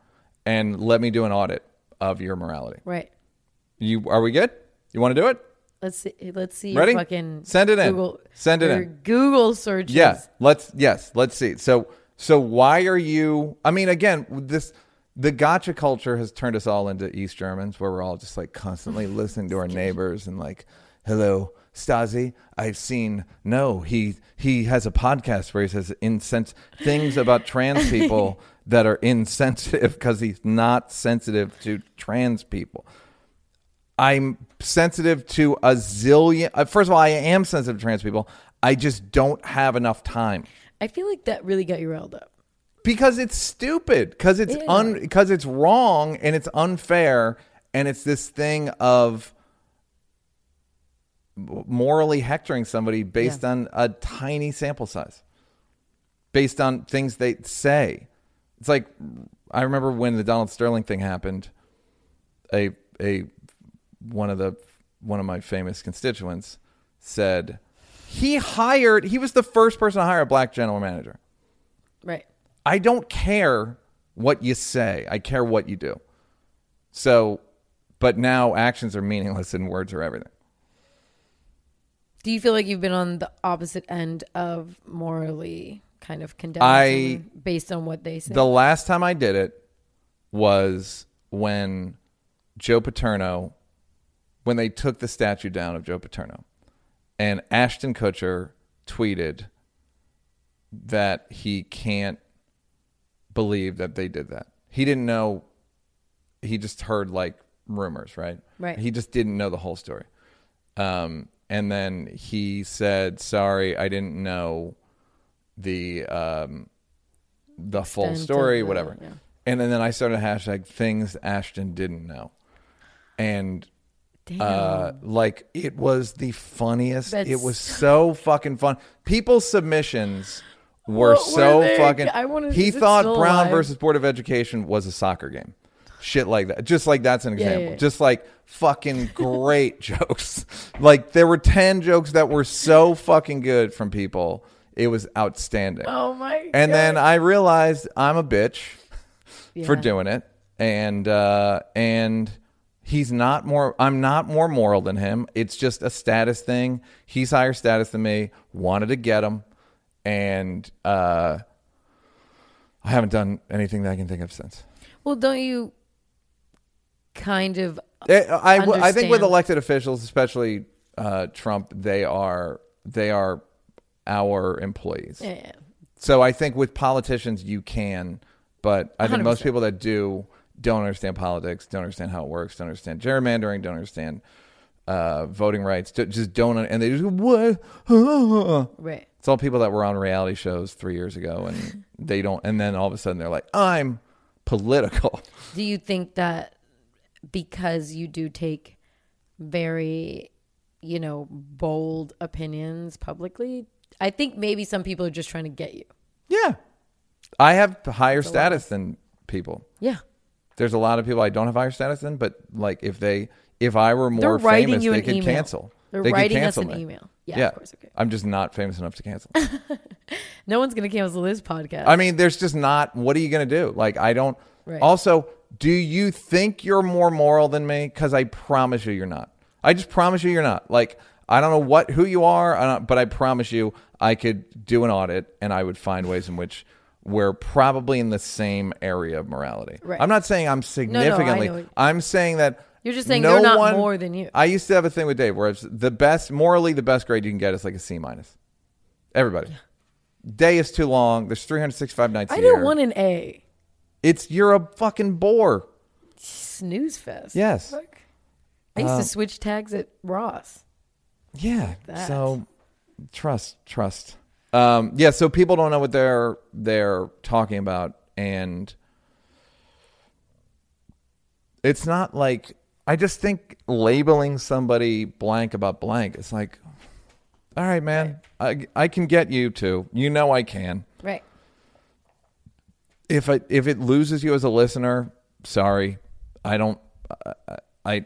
and let me do an audit of your morality. Right. Are we good? You want to do it? Let's see. Ready? Fucking send it Google, in. Send it in. Google searches. Yeah. Let's see. So why are you? I mean, again, the gotcha culture has turned us all into East Germans, where we're all just like constantly listening to our neighbors and like, hello, Stasi, I've seen. No, he has a podcast where he says things about trans people that are insensitive because he's not sensitive to trans people. I'm sensitive to a zillion. First of all, I am sensitive to trans people. I just don't have enough time. I feel like that really got you riled up because it's stupid, because it's because it's wrong and it's unfair, and it's this thing of morally hectoring somebody based on a tiny sample size, based on things they say. It's like, I remember when the Donald Sterling thing happened, one of my famous constituents said he was the first person to hire a black general manager. Right. I don't care what you say. I care what you do. So, but now actions are meaningless and words are everything. Do you feel like you've been on the opposite end of morally kind of condemning based on what they say? The last time I did it was when Joe Paterno, when they took the statue down of Joe Paterno, and Ashton Kutcher tweeted that he can't believe that they did that. He didn't know. He just heard like rumors, right? Right. He just didn't know the whole story. And then he said, sorry, I didn't know the full story, whatever. Yeah. And then I started hashtag things Ashton didn't know. And like, it was the funniest. It was so fucking fun. People's submissions were so fucking. He thought Brown versus Board of Education was a soccer game. Shit like that. Just like that's an example. Yeah. Just like fucking great jokes. Like there were 10 jokes that were so fucking good from people. It was outstanding. Oh my God. And then I realized I'm a bitch for doing it. And I'm not more moral than him. It's just a status thing. He's higher status than me. Wanted to get him. And I haven't done anything that I can think of since. Well, don't you kind of I think with elected officials, especially Trump, they are our employees. Yeah. So I think with politicians, you can. But I think 100%. Most people that do don't understand politics, don't understand how it works, don't understand gerrymandering, don't understand voting rights, just don't. And they just go, what? Right. It's all people that were on reality shows 3 years ago, and they don't. And then all of a sudden, they're like, I'm political. Do you think that because you do take very, bold opinions publicly, I think maybe some people are just trying to get you. Yeah. I have higher status than people. Yeah. There's a lot of people I don't have higher status than, but like if I were more famous, they could cancel. They're writing us an email. Yeah, of course. Okay. I'm just not famous enough to cancel. No one's going to cancel this podcast. I mean, there's just not. What are you going to do? Like, I don't. Right. Also, do you think you're more moral than me? Because I promise you, you're not. I just promise you, you're not. Like, I don't know who you are, but I promise you, I could do an audit and I would find ways in which we're probably in the same area of morality. Right. I'm not saying I'm significantly. No, I'm saying that. You're just saying they're not more than you. I used to have a thing with Dave where it's the best grade you can get is like a C-. Everybody. Yeah. Day is too long. There's 365 nights a year. I don't want an A. You're a fucking bore. Snooze fest. Yes. Fuck. I used to switch tags at Ross. Yeah. Like so trust. Yeah. So people don't know what they're talking about. And it's not like, I just think labeling somebody blank about blank, it's like, all right, man, right. I can get you to, I can. Right. If it loses you as a listener, sorry, I don't, I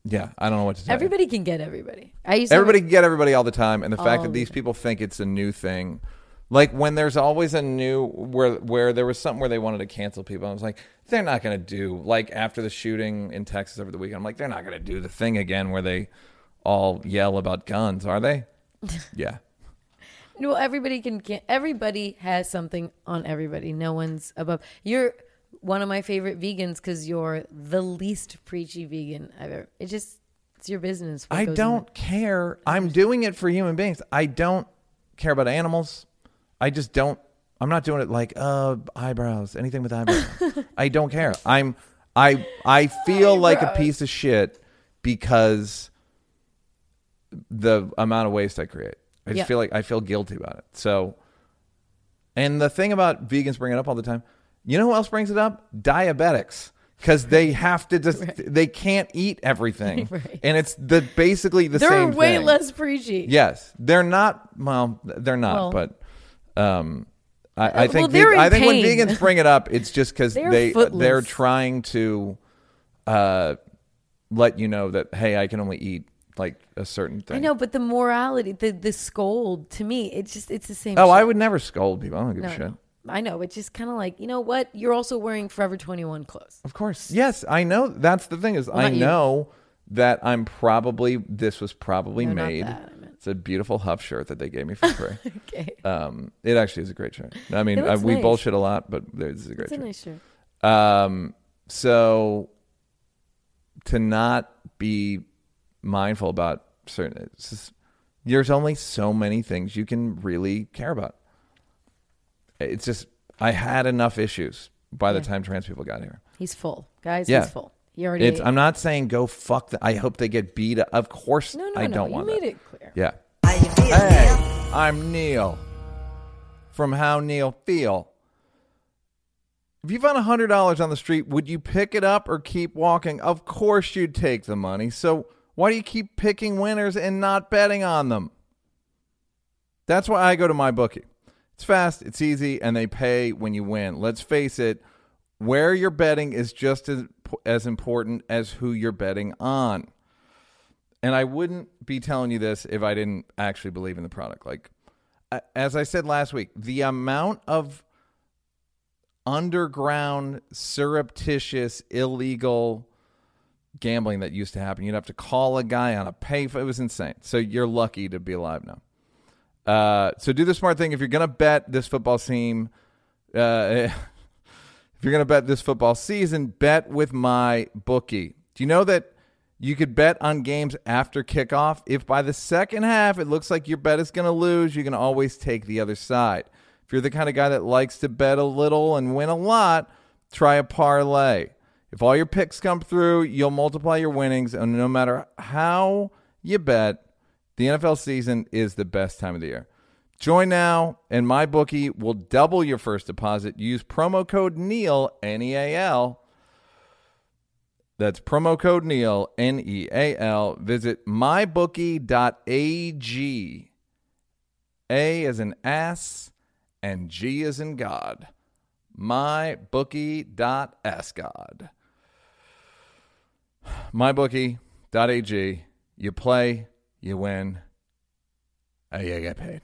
don't know what to tell you. Everybody can get everybody. Everybody can get everybody all the time. And the fact that these people think it's a new thing Like when there's always a new where there was something where they wanted to cancel people. I was like, they're not going to do, like after the shooting in Texas over the weekend. I'm like, they're not going to do the thing again where they all yell about guns, are they? Yeah. Well, everybody has something on everybody. No one's above. You're one of my favorite vegans because you're the least preachy vegan I've ever. It's your business. I don't care. I'm doing it for human beings. I don't care about animals. I just don't. I'm not doing it like eyebrows, anything with eyebrows. I don't care. I feel like a piece of shit because the amount of waste I create. I just feel like I feel guilty about it. So, and the thing about vegans bring it up all the time. You know who else brings it up? Diabetics, because they have to just they can't eat everything, and it's basically the they're same. They're way thing. Less preachy. Yes, they're not. Well, they're not, well, but. I think when vegans bring it up, it's just because they're trying to let you know that, hey, I can only eat like a certain thing. I know, but the morality, the scold, to me, it's the same. Oh, shit. I would never scold people. I don't give a shit. I know. It's just kind of like, you know what? You're also wearing Forever 21 clothes. Of course. Yes, I know. That's the thing is, well, I know that I'm probably this was probably no, made. It's a beautiful Huff shirt that they gave me for free. Okay. It actually is a great shirt. I mean, we nice. Bullshit a lot, but this is a great shirt. It's a nice shirt. So to not be mindful about certain, just, there's only so many things you can really care about. It's just, I had enough issues by the time trans people got here. He's full. Guys, he's full. I'm not saying go fuck I hope they get beat up. Of course, I don't want that. You made it clear. Yeah. How you feel, hey, Neil? I'm Neil from How Neil Feel. If you found $100 on the street, would you pick it up or keep walking? Of course you'd take the money. So why do you keep picking winners and not betting on them? That's why I go to MyBookie. It's fast, it's easy, and they pay when you win. Let's face it. Where you're betting is just as important as who you're betting on. And I wouldn't be telling you this if I didn't actually believe in the product. Like, as I said last week, the amount of underground, surreptitious, illegal gambling that used to happen. You'd have to call a guy on a payphone. It was insane. So you're lucky to be alive now. So do the smart thing. If you're going to bet this football team... If you're going to bet this football season, bet with MyBookie. Do you know that you could bet on games after kickoff? If by the second half it looks like your bet is going to lose, you can always take the other side. If you're the kind of guy that likes to bet a little and win a lot, try a parlay. If all your picks come through, you'll multiply your winnings, and no matter how you bet, the NFL season is the best time of the year. Join now, and MyBookie will double your first deposit. Use promo code NEAL, N-E-A-L. That's promo code NEAL, N-E-A-L. Visit mybookie.ag. A as in ass, and G as in God. Mybookie.asgod. Mybookie.ag. You play, you win, and you get paid.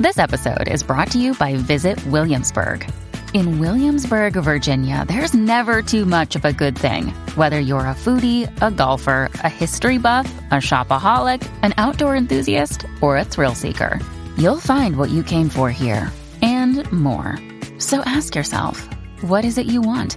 This episode is brought to you by Visit Williamsburg. In Williamsburg, Virginia, there's never too much of a good thing. Whether you're a foodie, a golfer, a history buff, a shopaholic, an outdoor enthusiast, or a thrill seeker, you'll find what you came for here and more. So ask yourself, what is it you want?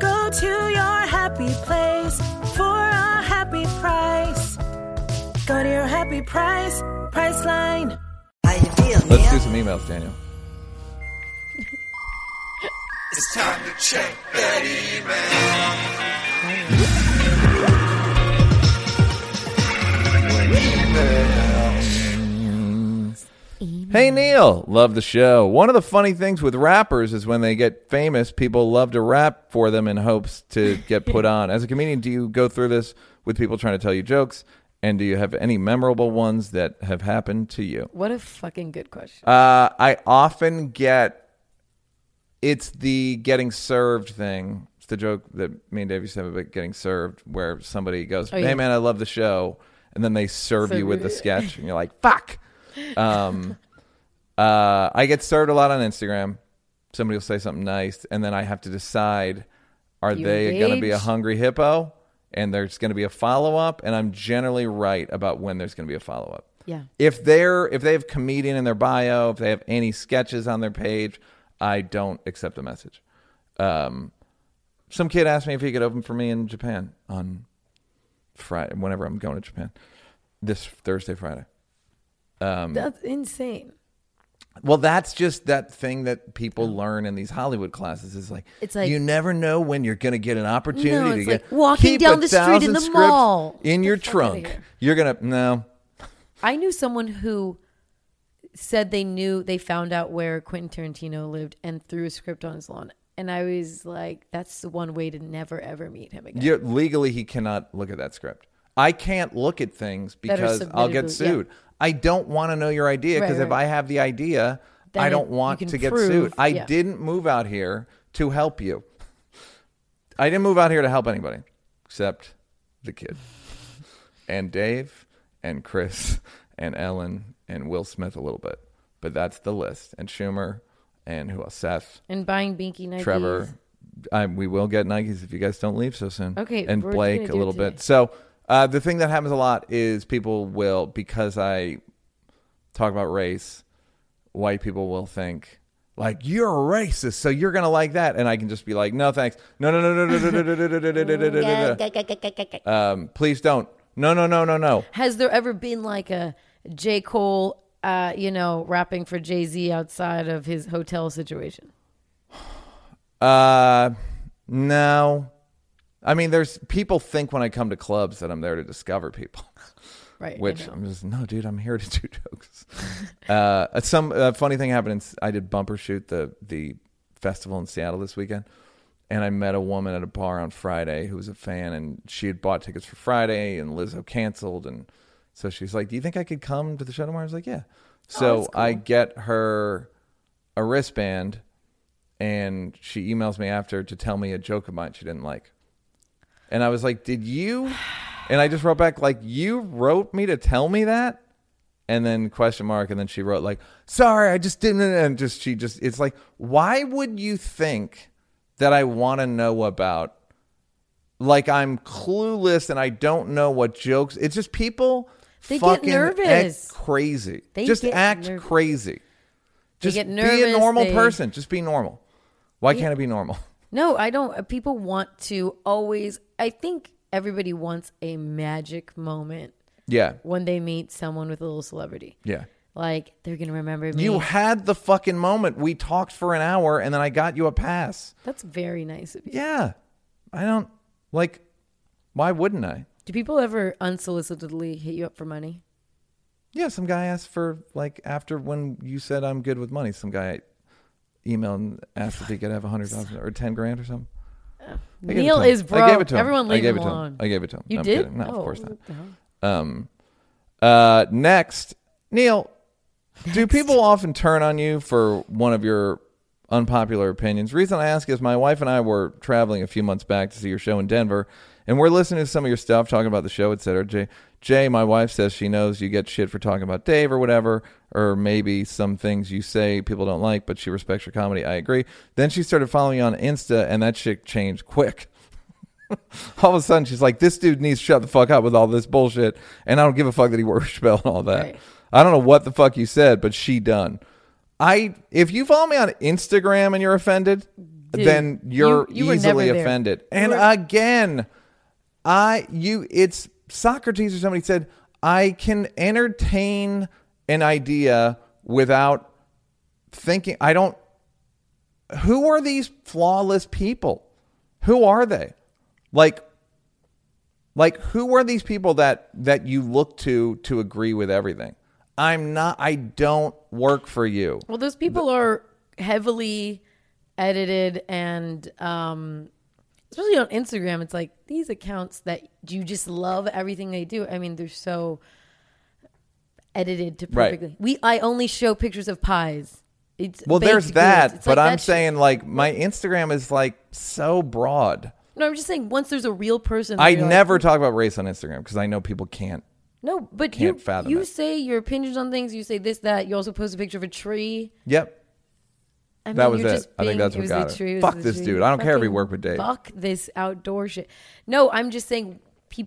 Go to your happy place for a happy price. Go to your happy price, Priceline. Let's do some emails, Daniel. It's time to check that email. email. Hey, Neil. Love the show. One of the funny things with rappers is when they get famous, people love to rap for them in hopes to get put on. As a comedian, do you go through this with people trying to tell you jokes? And do you have any memorable ones that have happened to you? What a fucking good question. I often get, it's the getting served thing. It's the joke that me and Dave used to have about getting served, where somebody goes, oh, yeah. Hey, man, I love the show. And then they serve you with the sketch. And you're like, fuck. I get served a lot on Instagram. Somebody will say something nice. And then I have to decide, are they going to be a hungry hippo? And there's going to be a follow-up, and I'm generally right about when there's going to be a follow-up. Yeah. If they have comedian in their bio, if they have any sketches on their page, I don't accept the message. Some kid asked me if he could open for me in Japan on Friday, whenever I'm going to Japan, this Thursday, Friday. That's insane. Well, that's just that thing that people learn in these Hollywood classes. It's like you never know when you're going to get an opportunity. No, it's to like get, walking down the street in the mall in your trunk. You're going to no. I knew someone who said they found out where Quentin Tarantino lived and threw a script on his lawn. And I was like, that's the one way to never ever meet him again. Yeah, legally, he cannot look at that script. I can't look at things because I'll get sued. Yeah. I don't want to know your idea because if I have the idea, then I don't want to get sued. I didn't move out here to help you. I didn't move out here to help anybody except the kid and Dave and Chris and Ellen and Will Smith a little bit. But that's the list. And Schumer and who else? Seth. And buying Binky Nikes. Trevor. We will get Nikes if you guys don't leave so soon. Okay. And Blake a little bit. So... the thing that happens a lot is people will, because I talk about race, white people will think, like, you're a racist, so you're going to like that. And I can just be like, no, thanks. No. Please don't. No. Has there ever been like a J. Cole, rapping for Jay-Z outside of his hotel situation? No. I mean, there's people think when I come to clubs that I'm there to discover people, right? Which I'm just no, dude. I'm here to do jokes. Some funny thing happened. I did Bumper Shoot, the festival in Seattle this weekend, and I met a woman at a bar on Friday who was a fan, and she had bought tickets for Friday, and Lizzo canceled, and so she's like, "Do you think I could come to the show tomorrow?" I was like, "Yeah." So that's cool. I get her a wristband, and she emails me after to tell me a joke of mine she didn't like. And I was like, did you? And I just wrote back, like, you wrote me to tell me that? And then question mark. And then she wrote, like, sorry, I just didn't. And she it's like, why would you think that I want to know about, like, I'm clueless and I don't know what jokes. It's just people they fucking get nervous. Act crazy. They just act nervous. Crazy. Just they get nervous, be a normal person. Just be normal. Why can't it be normal? No, I don't. People want to always. I think everybody wants a magic moment. Yeah. When they meet someone with a little celebrity. Yeah. Like, they're going to remember me. You had the fucking moment. We talked for an hour, and then I got you a pass. That's very nice of you. Yeah. I don't. Like, why wouldn't I? Do people ever unsolicitedly hit you up for money? Yeah. Some guy asked for, like, after when you said I'm good with money, some guy emailed and asked if he could have $100,000 or $10,000 or something. Neil is broke. I gave it to him. Everyone leave him alone. I gave it to him. You did? No, of course not. Next, Neil, do people often turn on you for one of your unpopular opinions? The reason I ask is my wife and I were traveling a few months back to see your show in Denver, and we're listening to some of your stuff, talking about the show, etc. Jay, my wife, says she knows you get shit for talking about Dave or whatever, or maybe some things you say people don't like, but she respects your comedy. I agree. Then she started following you on Insta, and that shit changed quick. All of a sudden, she's like, this dude needs to shut the fuck up with all this bullshit, and I don't give a fuck that he works Chappelle and all that. Right. I don't know what the fuck you said, but she done. If you follow me on Instagram and you're offended, dude, then you easily offended. And again, it's Socrates or somebody said, I can entertain an idea without thinking. Who are these flawless people? Who are they? Like who are these people that you look to agree with everything? I'm not, I don't work for you. Well, those people are heavily edited and, especially on Instagram, it's like these accounts that you just love everything they do. I mean, they're so edited to perfectly. Right. I only show pictures of pies. Well, there's that, but I'm saying like my Instagram is like so broad. No, I'm just saying once there's a real person. I never talk about race on Instagram because I know people can't. No, but you say your opinions on things. You say this, that. You also post a picture of a tree. Yep. I mean, that was it. I think that's what got it. Fuck this dude. I don't care if he worked with Dave. Fuck this outdoor shit. No, I'm just saying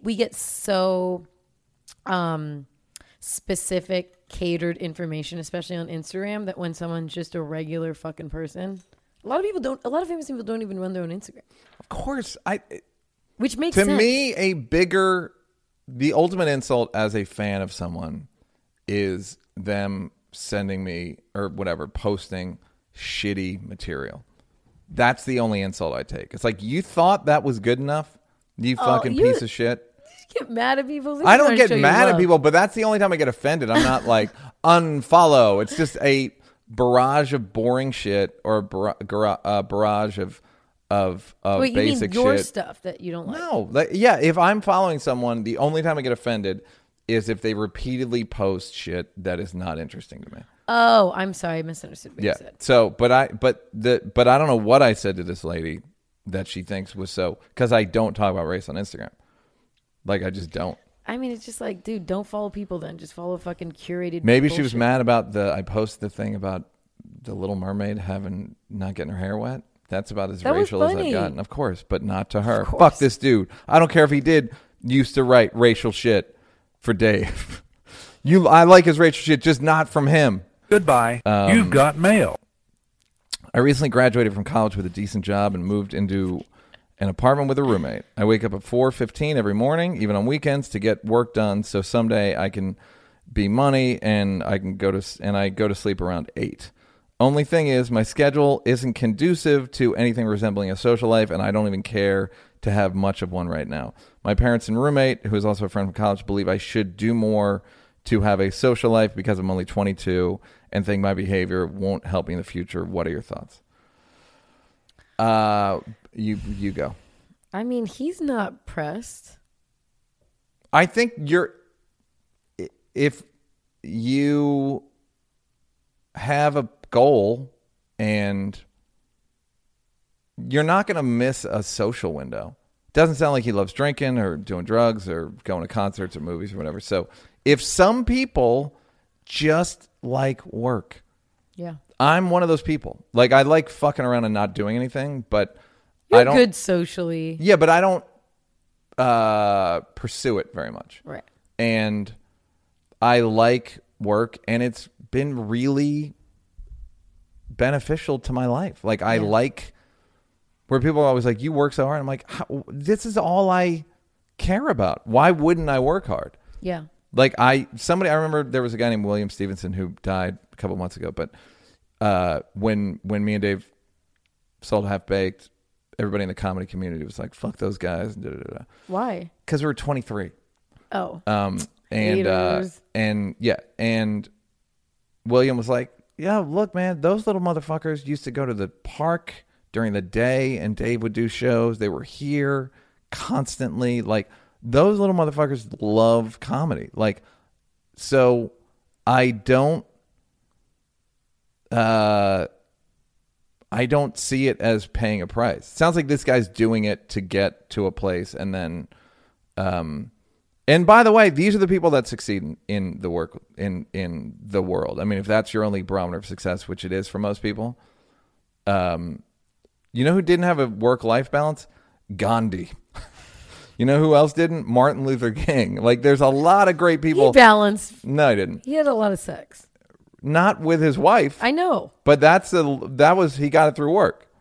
we get so specific, catered information, especially on Instagram, that when someone's just a regular fucking person, a lot of famous people don't even run their own Instagram. Of course. Which makes sense. To me, the ultimate insult as a fan of someone is them sending me or whatever, posting shitty material. That's the only insult I take. It's like, you thought that was good enough, you fucking piece of shit. You get mad at people. I don't get mad at people, but that's the only time I get offended. I'm not like unfollow. It's just a barrage of boring shit or a barrage of wait, basic you mean your shit stuff that you don't like. No, yeah. If I'm following someone, the only time I get offended is if they repeatedly post shit that is not interesting to me. Oh, I'm sorry, I misunderstood what you said. So, but I don't know what I said to this lady that she thinks was so, because I don't talk about race on Instagram. Like, I just don't. I mean, it's just like, dude, don't follow people then. Just follow fucking curated. Maybe bullshit. She was mad about I posted the thing about the Little Mermaid not getting her hair wet. That's about as racial as I've gotten, of course, but not to her. Fuck this dude. I don't care if he did used to write racial shit for Dave. I like his racial shit, just not from him. Goodbye. You've got mail. I recently graduated from college with a decent job and moved into an apartment with a roommate. I wake up at 4:15 every morning, even on weekends, to get work done. So someday I can be money and I go to sleep around 8. Only thing is, my schedule isn't conducive to anything resembling a social life, and I don't even care to have much of one right now. My parents and roommate, who is also a friend from college, believe I should do more to have a social life because I'm only 22 and think my behavior won't help me in the future. What are your thoughts? You go. I mean, he's not pressed. I think if you have a goal and you're not going to miss a social window. Doesn't sound like he loves drinking or doing drugs or going to concerts or movies or whatever. So if some people just like work. Yeah. I'm one of those people. Like, I like fucking around and not doing anything, but you're good socially. Yeah, but I don't pursue it very much. Right. And I like work, and it's been really beneficial to my life. Like, I like where people are always like, you work so hard. I'm like, this is all I care about. Why wouldn't I work hard? Yeah. Like, I remember there was a guy named William Stevenson who died a couple months ago, but when me and Dave sold Half Baked, everybody in the comedy community was like, fuck those guys. Da, da, da. Why? Because we were 23. Oh. And William was like, yeah, look, man, those little motherfuckers used to go to the park during the day and Dave would do shows. They were here constantly. Like, those little motherfuckers love comedy. Like, so I don't see it as paying a price. Sounds like this guy's doing it to get to a place, and then, and by the way, these are the people that succeed in the work in the world. I mean, if that's your only barometer of success, which it is for most people, you know who didn't have a work-life balance? Gandhi. You know who else didn't? Martin Luther King. Like, there's a lot of great people. He balanced. No, he didn't. He had a lot of sex. Not with his wife. I know. But he got it through work.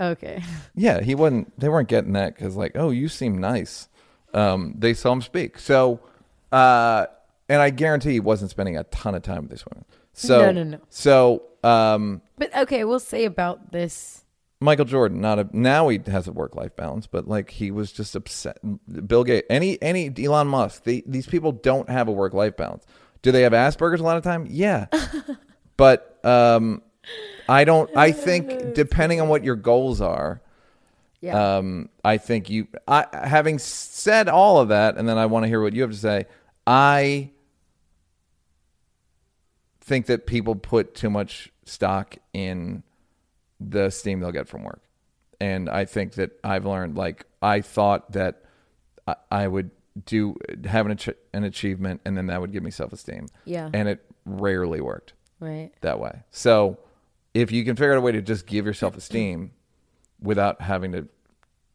Okay. Yeah, they weren't getting that because, like, oh, you seem nice. They saw him speak. So, and I guarantee he wasn't spending a ton of time with this woman. So, no. So, but okay, we'll say about this. Michael Jordan, now he has a work-life balance, but like he was just upset. Bill Gates, any Elon Musk, these people don't have a work-life balance. Do they have Asperger's a lot of time? Yeah. But I think depending on what your goals are, yeah. I think you, having said all of that, and then I want to hear what you have to say, I think that people put too much stock in the steam they'll get from work. And I think that I've learned, like, I thought that I would do have an achievement and then that would give me self-esteem. Yeah. And it rarely worked. Right. That way. So if you can figure out a way to just give yourself esteem without having to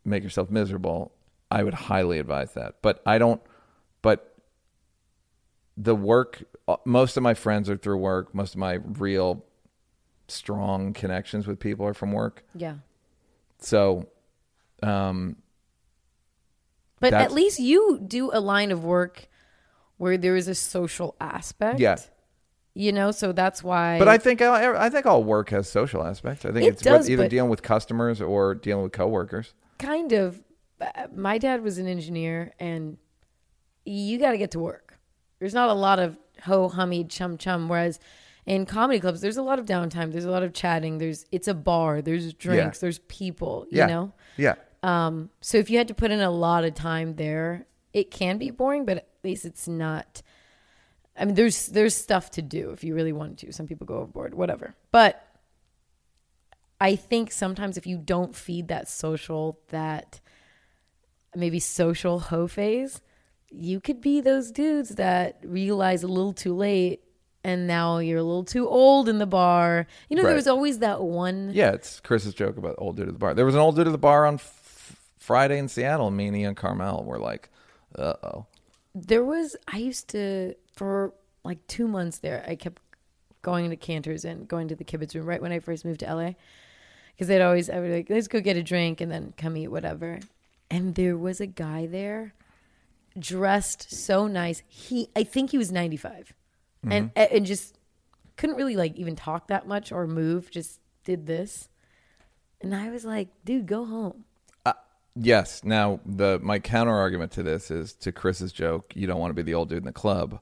make yourself miserable, I would highly advise that. But I don't, but the work, most of my friends are through work. Most of my real strong connections with people are from work. Yeah. So, but at least you do a line of work where there is a social aspect. Yeah. You know, so that's why. But I think all work has social aspects. I think it's either dealing with customers or dealing with coworkers. Kind of. My dad was an engineer, and you got to get to work. There's not a lot of ho hummy chum chum. Whereas in comedy clubs, there's a lot of downtime. There's a lot of chatting. It's a bar. There's drinks. Yeah. There's people. Yeah. You know. Yeah. So if you had to put in a lot of time there, it can be boring, but at least it's not. I mean, there's stuff to do if you really wanted to. Some people go overboard, whatever. But I think sometimes if you don't feed that maybe social hoe phase, you could be those dudes that realize a little too late and now you're a little too old in the bar. You know, right. There was always that one. Yeah, it's Chris's joke about old dude at the bar. There was an old dude at the bar on Friday in Seattle. Me and Ian Carmel were like, uh-oh. For like 2 months there, I kept going to Cantor's and going to the Kibitz Room right when I first moved to LA. Because I would be like, let's go get a drink and then come eat whatever. And there was a guy there dressed so nice. I think he was 95. Mm-hmm. And just couldn't really like even talk that much or move, just did this. And I was like, dude, go home. Yes. Now, my counter argument to this is to Chris's joke, you don't want to be the old dude in the club.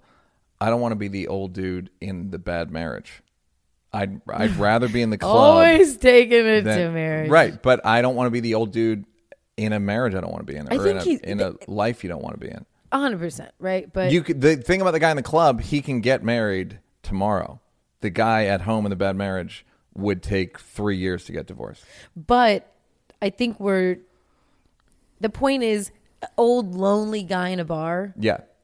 I don't want to be the old dude in the bad marriage. I'd rather be in the club. Always taking it to marriage. Right. But I don't want to be the old dude in a marriage I don't want to be in. Or in a life you don't want to be in. 100%. Right. But the thing about the guy in the club, he can get married tomorrow. The guy at home in the bad marriage would take 3 years to get divorced. But I think the point is, old lonely guy in a bar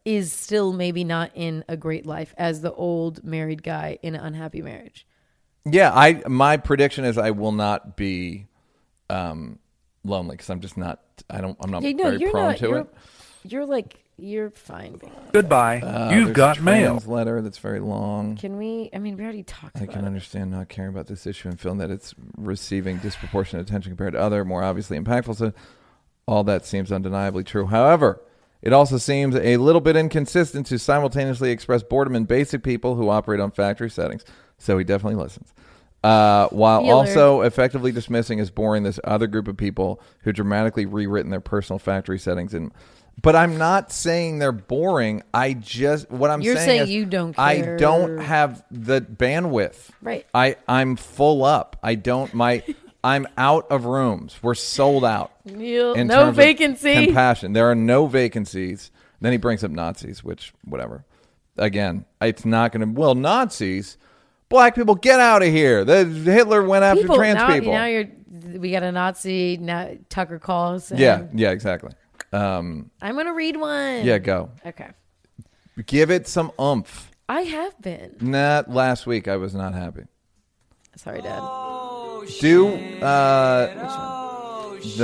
is still maybe not in a great life as the old married guy in an unhappy marriage. Yeah, my prediction is I will not be lonely because I'm just not. I'm not prone to it. You're fine. Goodbye. You've got mail. Letter that's very long. Can we? I mean, we already talked about it. I can understand not caring about this issue and feeling that it's receiving disproportionate attention compared to other, more obviously impactful. So, all that seems undeniably true. However, it also seems a little bit inconsistent to simultaneously express boredom in basic people who operate on factory settings. So he definitely listens. While also effectively dismissing as boring this other group of people who dramatically rewritten their personal factory settings. But I'm not saying they're boring. You're saying you don't care. I don't have the bandwidth. Right. I'm full up. I'm out of rooms. We're sold out. No vacancy. Compassion. There are no vacancies. Then he brings up Nazis, which, whatever. Again, it's not going to. Well, Nazis, black people, get out of here. Hitler went after trans people. Now we got a Nazi. Now Tucker calls. Yeah, exactly. I'm going to read one. Yeah, go. Okay. Give it some oomph. I have been. Last week I was not happy. Sorry, Dad.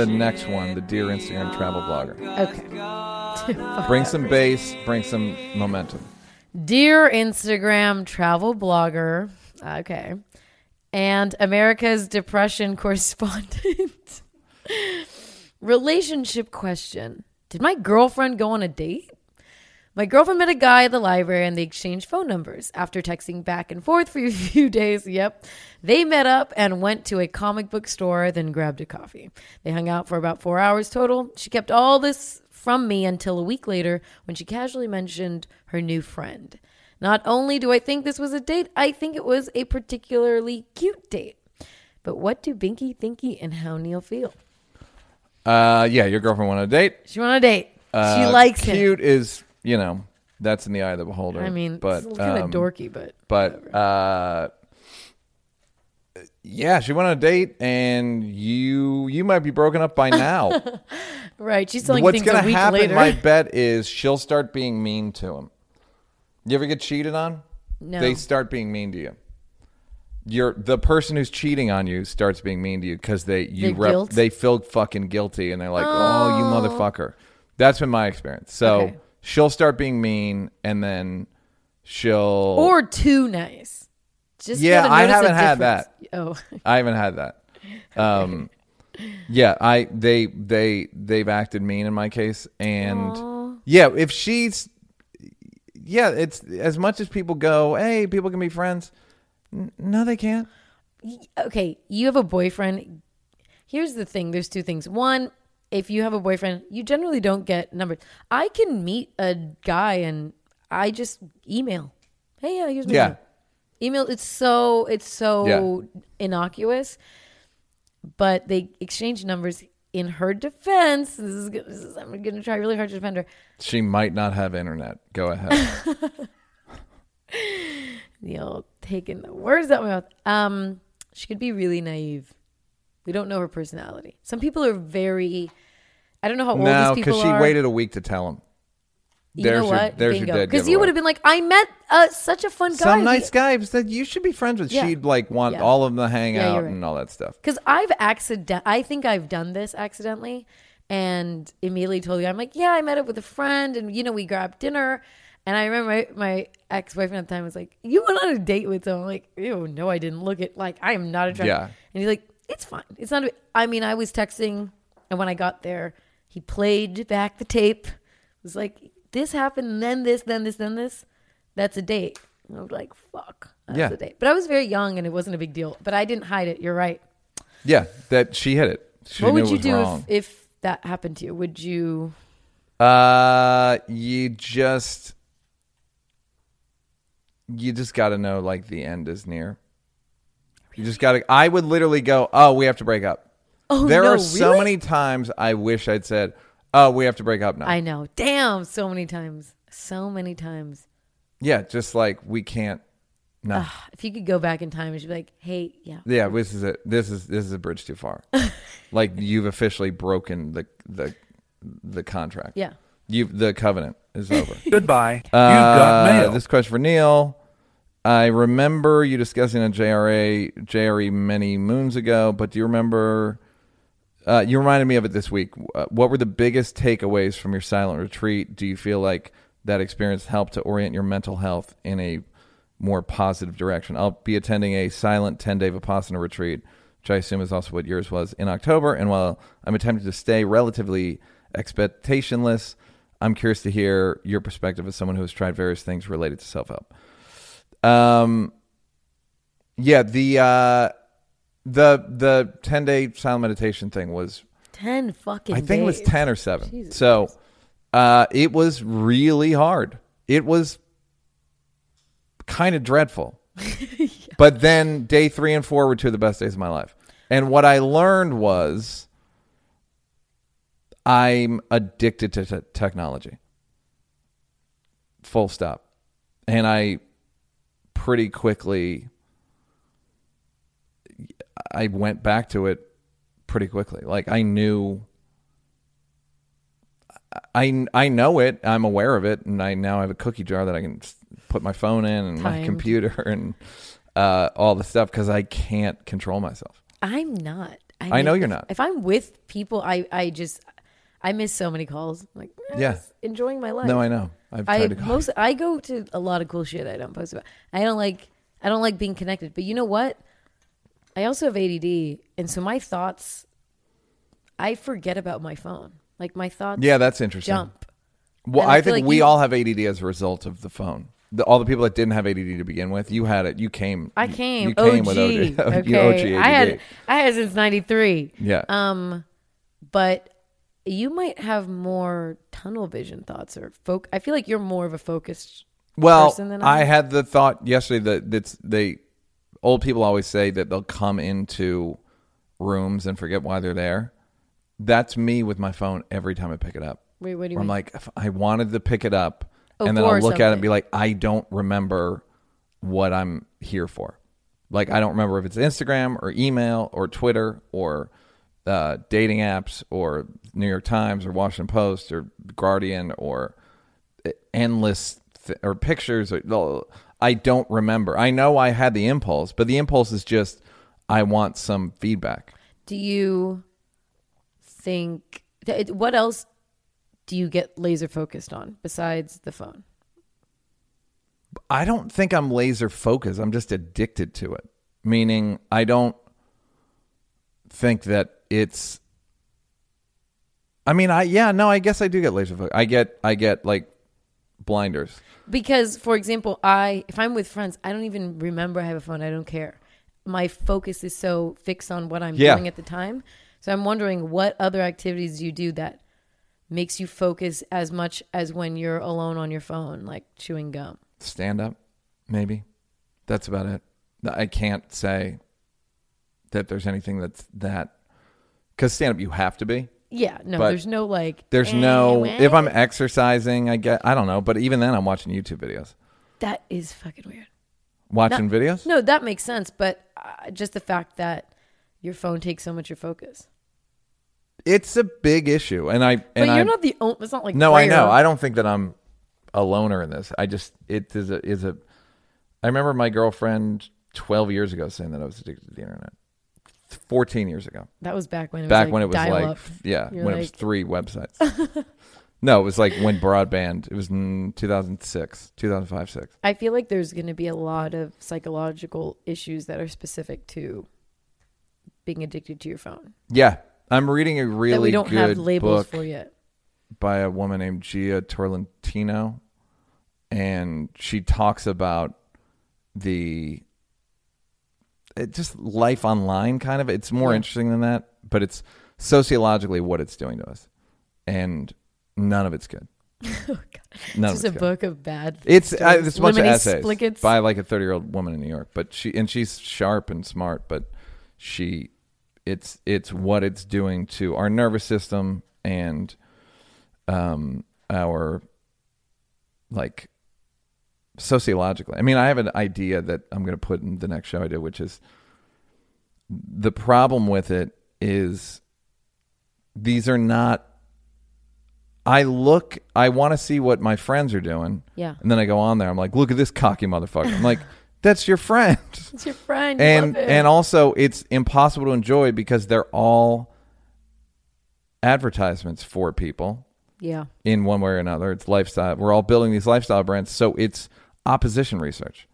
Next one, the Dear Instagram travel blogger. Okay. Bring some bass, bring some momentum. Dear Instagram travel blogger. Okay. And America's depression correspondent. Relationship question. Did my girlfriend go on a date? My girlfriend met a guy at the library and they exchanged phone numbers. After texting back and forth for a few days, they met up and went to a comic book store, then grabbed a coffee. They hung out for about 4 hours total. She kept all this from me until a week later when she casually mentioned her new friend. Not only do I think this was a date, I think it was a particularly cute date. But what do Binky, Thinky, and How Neil feel? Yeah, your girlfriend went on a date. She went on a date. She likes him. Cute is, you know, that's in the eye of the beholder. I mean, but, it's kind of dorky, but yeah, she went on a date, and you might be broken up by now. Right. She's telling things a week happen, later. What's going to happen, my bet, is she'll start being mean to him. You ever get cheated on? No. They start being mean to you. The person who's cheating on you starts being mean to you because they feel fucking guilty, and they're like, oh, you motherfucker. That's been my experience. So she'll start being mean, and then or too nice. Just I haven't had that. Oh, I haven't had that. Yeah, they've acted mean in my case, and if she's it's as much as people go, hey, people can be friends. No, they can't. Okay, you have a boyfriend. Here's the thing. There's two things. One, if you have a boyfriend, you generally don't get numbers. I can meet a guy and I just email. Hey, here's my number. Email. It's so innocuous. But they exchange numbers. In her defense, I'm going to try really hard to defend her. She might not have internet. Go ahead. Neil taking the words out of my mouth. She could be really naive. We don't know her personality. Some people are very. I don't know how old these people are. No, because she waited a week to tell him. You know what? There's your dead. Because you would have been like, I met such a fun guy. Some nice guys that you should be friends with. Yeah. She'd like want all of them to hang out and all that stuff. Because I think I've done this accidentally, and immediately told you, I'm like, I met up with a friend, and we grabbed dinner. And I remember my ex-boyfriend at the time was like, you went on a date with him. I'm like, ew, no, I didn't. Look at, like, I am not attracted. Yeah. And he's like, it's fine. It's not, I was texting. And when I got there, he played back the tape. It was like, this happened, then this, then this, then this. That's a date. And I was like, fuck, that's a date. But I was very young and it wasn't a big deal. But I didn't hide it. You're right. Yeah, that she hid it. She knew it was wrong. What would you do if that happened to you? Would you? You just got to know, like, the end is near. You just got to... I would literally go, oh, we have to break up. Oh, there are so many times I wish I'd said, oh, we have to break up now. I know. Damn, so many times. So many times. Yeah, just like, we can't... No. If you could go back in time, you'd be like, hey, yeah. Yeah, this is it. This is a bridge too far. Like, you've officially broken the contract. Yeah. The covenant is over. Goodbye. You've got mail. This question for Neil. I remember you discussing a JRE many moons ago, but do you remember... you reminded me of it this week. What were the biggest takeaways from your silent retreat? Do you feel like that experience helped to orient your mental health in a more positive direction? I'll be attending a silent 10-day Vipassana retreat, which I assume is also what yours was, in October. And while I'm attempting to stay relatively expectationless, I'm curious to hear your perspective as someone who has tried various things related to self-help. The 10-day silent meditation thing was 10 fucking days. I think it was 10 or 7. Jesus. So it was really hard. It was kind of dreadful. Yeah. But then day 3 and 4 were two of the best days of my life. And what I learned was I'm addicted to technology. Full stop. And I pretty quickly, I went back to it pretty quickly. Like I knew, I know it, I'm aware of it. And I now have a cookie jar that I can put my phone in and my computer and all the stuff because I can't control myself. I'm not. I know you're not. If I'm with people, I miss so many calls. I'm like, enjoying my life. No, I know. I've tried to call. I go to a lot of cool shit I don't post about. I don't like being connected. But you know what? I also have ADD, and so my thoughts, I forget about my phone. Like my thoughts. Yeah, that's interesting. Jump. Well, I think like we all have ADD as a result of the phone. All the people that didn't have ADD to begin with, you had it. You came. I came. You came with OG. Okay. OG I had since 93. Yeah. But you might have more tunnel vision thoughts or I feel like you're more of a focused well, person than I am. I had the thought yesterday that old people always say that they'll come into rooms and forget why they're there. That's me with my phone every time I pick it up. Wait, what do you mean? I'm like, if I wanted to pick it up, and then I'll look at it and be like, I don't remember what I'm here for. Like, I don't remember if it's Instagram or email or Twitter or dating apps or New York Times or Washington Post or Guardian or endless or pictures. I don't remember. I know I had the impulse, but the impulse is just, I want some feedback. Do you think, what else do you get laser focused on besides the phone? I don't think I'm laser focused. I'm just addicted to it. Meaning, I don't think that it's, I mean, I guess I do get laser focused. I get like blinders. Because, for example, if I'm with friends, I don't even remember I have a phone. I don't care. My focus is so fixed on what I'm doing at the time. So I'm wondering what other activities you do that makes you focus as much as when you're alone on your phone, like chewing gum. Stand up, maybe. That's about it. I can't say that there's anything that's that. Because stand up, you have to be. Yeah, no, there's no like. There's no. If I'm exercising, I don't know. But even then, I'm watching YouTube videos. That is fucking weird. Watching videos? No, that makes sense. But just the fact that your phone takes so much of your focus. It's a big issue, but you're not the only. It's not like no, Pryor. I know. I don't think that I'm a loner in this. I just it is a. I remember my girlfriend 12 years ago saying that I was addicted to the internet. 14 years ago. That was back when it was back like when it was dial-up. Like yeah, you're when like... it was three websites. No, it was like when broadband. It was in 2005, 2006. I feel like there's going to be a lot of psychological issues that are specific to being addicted to your phone. Yeah. I'm reading a really that we don't good have labels book for yet. By a woman named Gia Torlentino, and she talks about just life online kind of. It's more interesting than that, but it's sociologically what it's doing to us, and none of it's good. Oh, God. It's just a book of bad things. It's a bunch of essays by like a 30-year-old woman in New York, but she's sharp and smart, but she. It's what it's doing to our nervous system and our like sociologically. I mean, I have an idea that I'm going to put in the next show I do, which is the problem with it is these are not. I want to see what my friends are doing. Yeah. And then I go on there. I'm like, look at this cocky motherfucker. I'm like. That's your friend. It's your friend. And also, it's impossible to enjoy because they're all advertisements for people. Yeah. In one way or another. It's lifestyle. We're all building these lifestyle brands. So it's opposition research.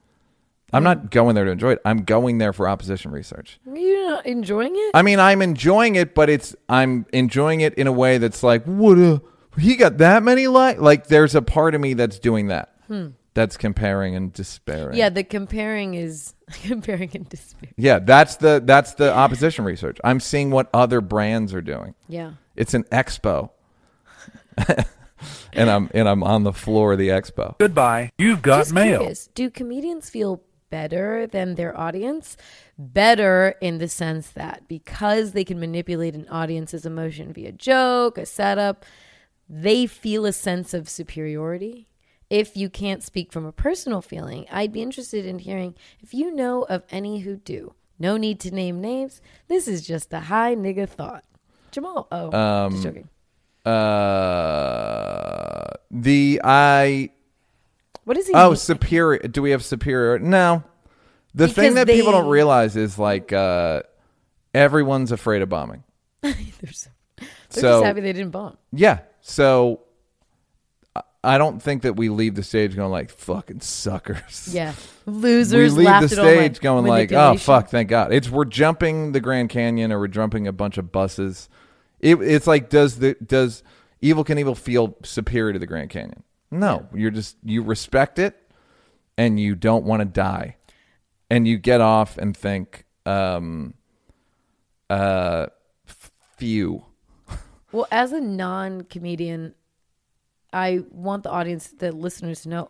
I'm not going there to enjoy it. I'm going there for opposition research. Are you not enjoying it? I mean, I'm enjoying it, but I'm enjoying it in a way that's like, what? He got that many likes? Like, there's a part of me that's doing that. That's comparing and despairing. Yeah, the comparing is comparing and despairing. Yeah, that's the opposition research. I'm seeing what other brands are doing. Yeah. It's an expo. and I'm on the floor of the expo. Goodbye. You've got just mail. Curious, do comedians feel better than their audience? Better in the sense that because they can manipulate an audience's emotion via joke, a setup, they feel a sense of superiority. If you can't speak from a personal feeling, I'd be interested in hearing if you know of any who do. No need to name names. This is just a high nigga thought. Jamal. Oh, just joking. What is he? Oh, superior. Do we have superior? No. The thing that people don't realize is like everyone's afraid of bombing. They're just happy they didn't bomb. Yeah. So. I don't think that we leave the stage going like fucking suckers. Yeah. Losers. We leave the stage going like, oh fuck, thank God. We're jumping the Grand Canyon or we're jumping a bunch of buses. It's like, does Evil Knievel feel superior to the Grand Canyon? No. Yeah. You respect it and you don't want to die. And you get off and think, phew. Well, as a non-comedian, I want the listeners to know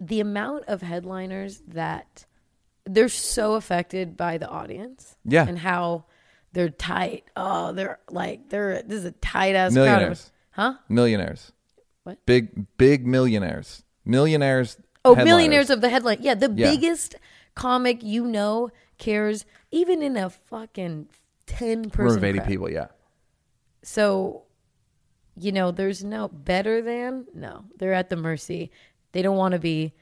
the amount of headliners that they're so affected by the audience. Yeah. And how they're tight. Oh, they're like, this is a tight ass millionaires. Crowd. Huh? Millionaires. What? Big millionaires. Millionaires. Oh, headliners. Millionaires of the headline. Yeah. The biggest comic, you know, cares even in a fucking 10-person room of 80 people. Yeah. So, you know, there's no better than, no, they're at the mercy. They don't want to be.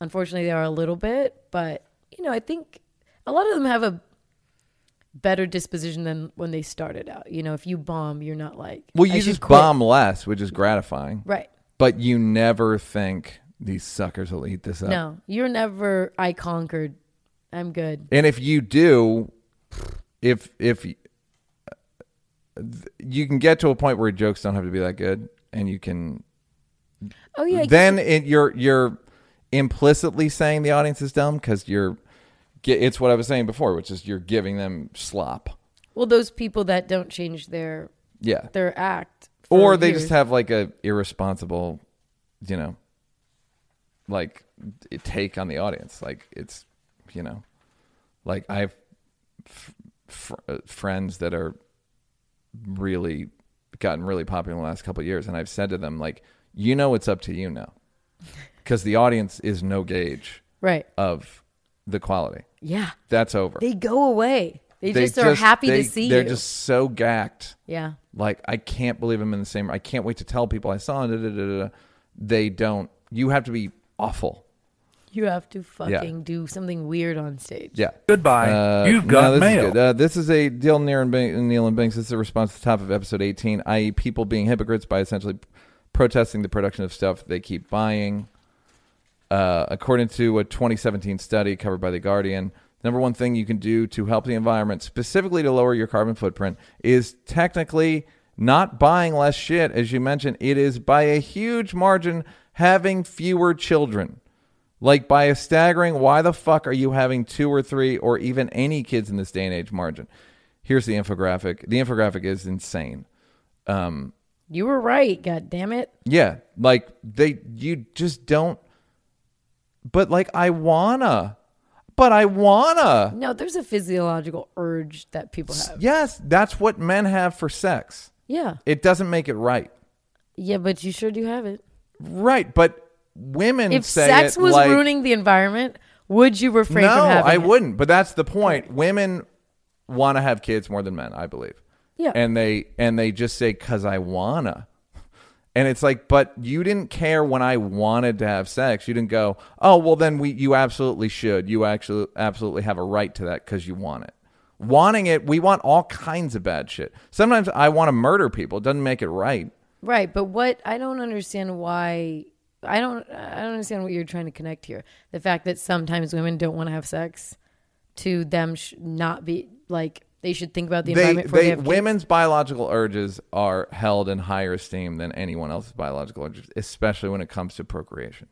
Unfortunately, they are a little bit, but, you know, I think a lot of them have a better disposition than when they started out. You know, if you bomb, you're not like, well, you just bomb less, which is gratifying. Right. But you never think these suckers will eat this up. No, you're never, I conquered, I'm good. And if you do, if you can get to a point where jokes don't have to be that good, and you can, oh yeah, then you're implicitly saying the audience is dumb because it's what I was saying before, which is you're giving them slop. Well, those people that don't change their act, or they just have like a irresponsible, you know, like take on the audience. Like it's, you know, like I have friends that are really gotten really popular in the last couple of years, and I've said to them, like, you know, it's up to you now, because the audience is no gauge of the quality. Yeah, that's over. They go away. They just are happy to see they're you. They're just so gacked. Yeah, like I can't believe I'm in the same. I can't wait to tell people I saw. Da, da, da, da. They don't. You have to be awful. You have to fucking do something weird on stage. Yeah. Goodbye. You've got mail. Is this is a deal Neil and Binks. This is a response to the top of episode 18, i.e. people being hypocrites by essentially protesting the production of stuff they keep buying. According to a 2017 study covered by The Guardian, the number one thing you can do to help the environment, specifically to lower your carbon footprint, is technically not buying less shit. As you mentioned, it is by a huge margin having fewer children. Like by a staggering, why the fuck are you having 2 or 3 or even any kids in this day and age margin? Here's the infographic. The infographic is insane. You were right, goddammit. Yeah, like you just don't. But like I wanna. No, there's a physiological urge that people have. Yes, that's what men have for sex. Yeah. It doesn't make it right. Yeah, but you sure do have it. Right, but women if say sex was like, ruining the environment, would you refrain from having it? No, I wouldn't. But that's the point. Women want to have kids more than men, I believe. Yeah. And they just say, because I wanna. And it's like, but you didn't care when I wanted to have sex. You didn't go, oh, well, then you absolutely should. You actually absolutely have a right to that because you want it. Wanting it, we want all kinds of bad shit. Sometimes I want to murder people. It doesn't make it right. Right. But I don't understand why... I don't understand what you're trying to connect here. The fact that sometimes women don't want to have sex to them not be like they should think about the environment. They have women's kids. Biological urges are held in higher esteem than anyone else's biological urges, especially when it comes to procreation.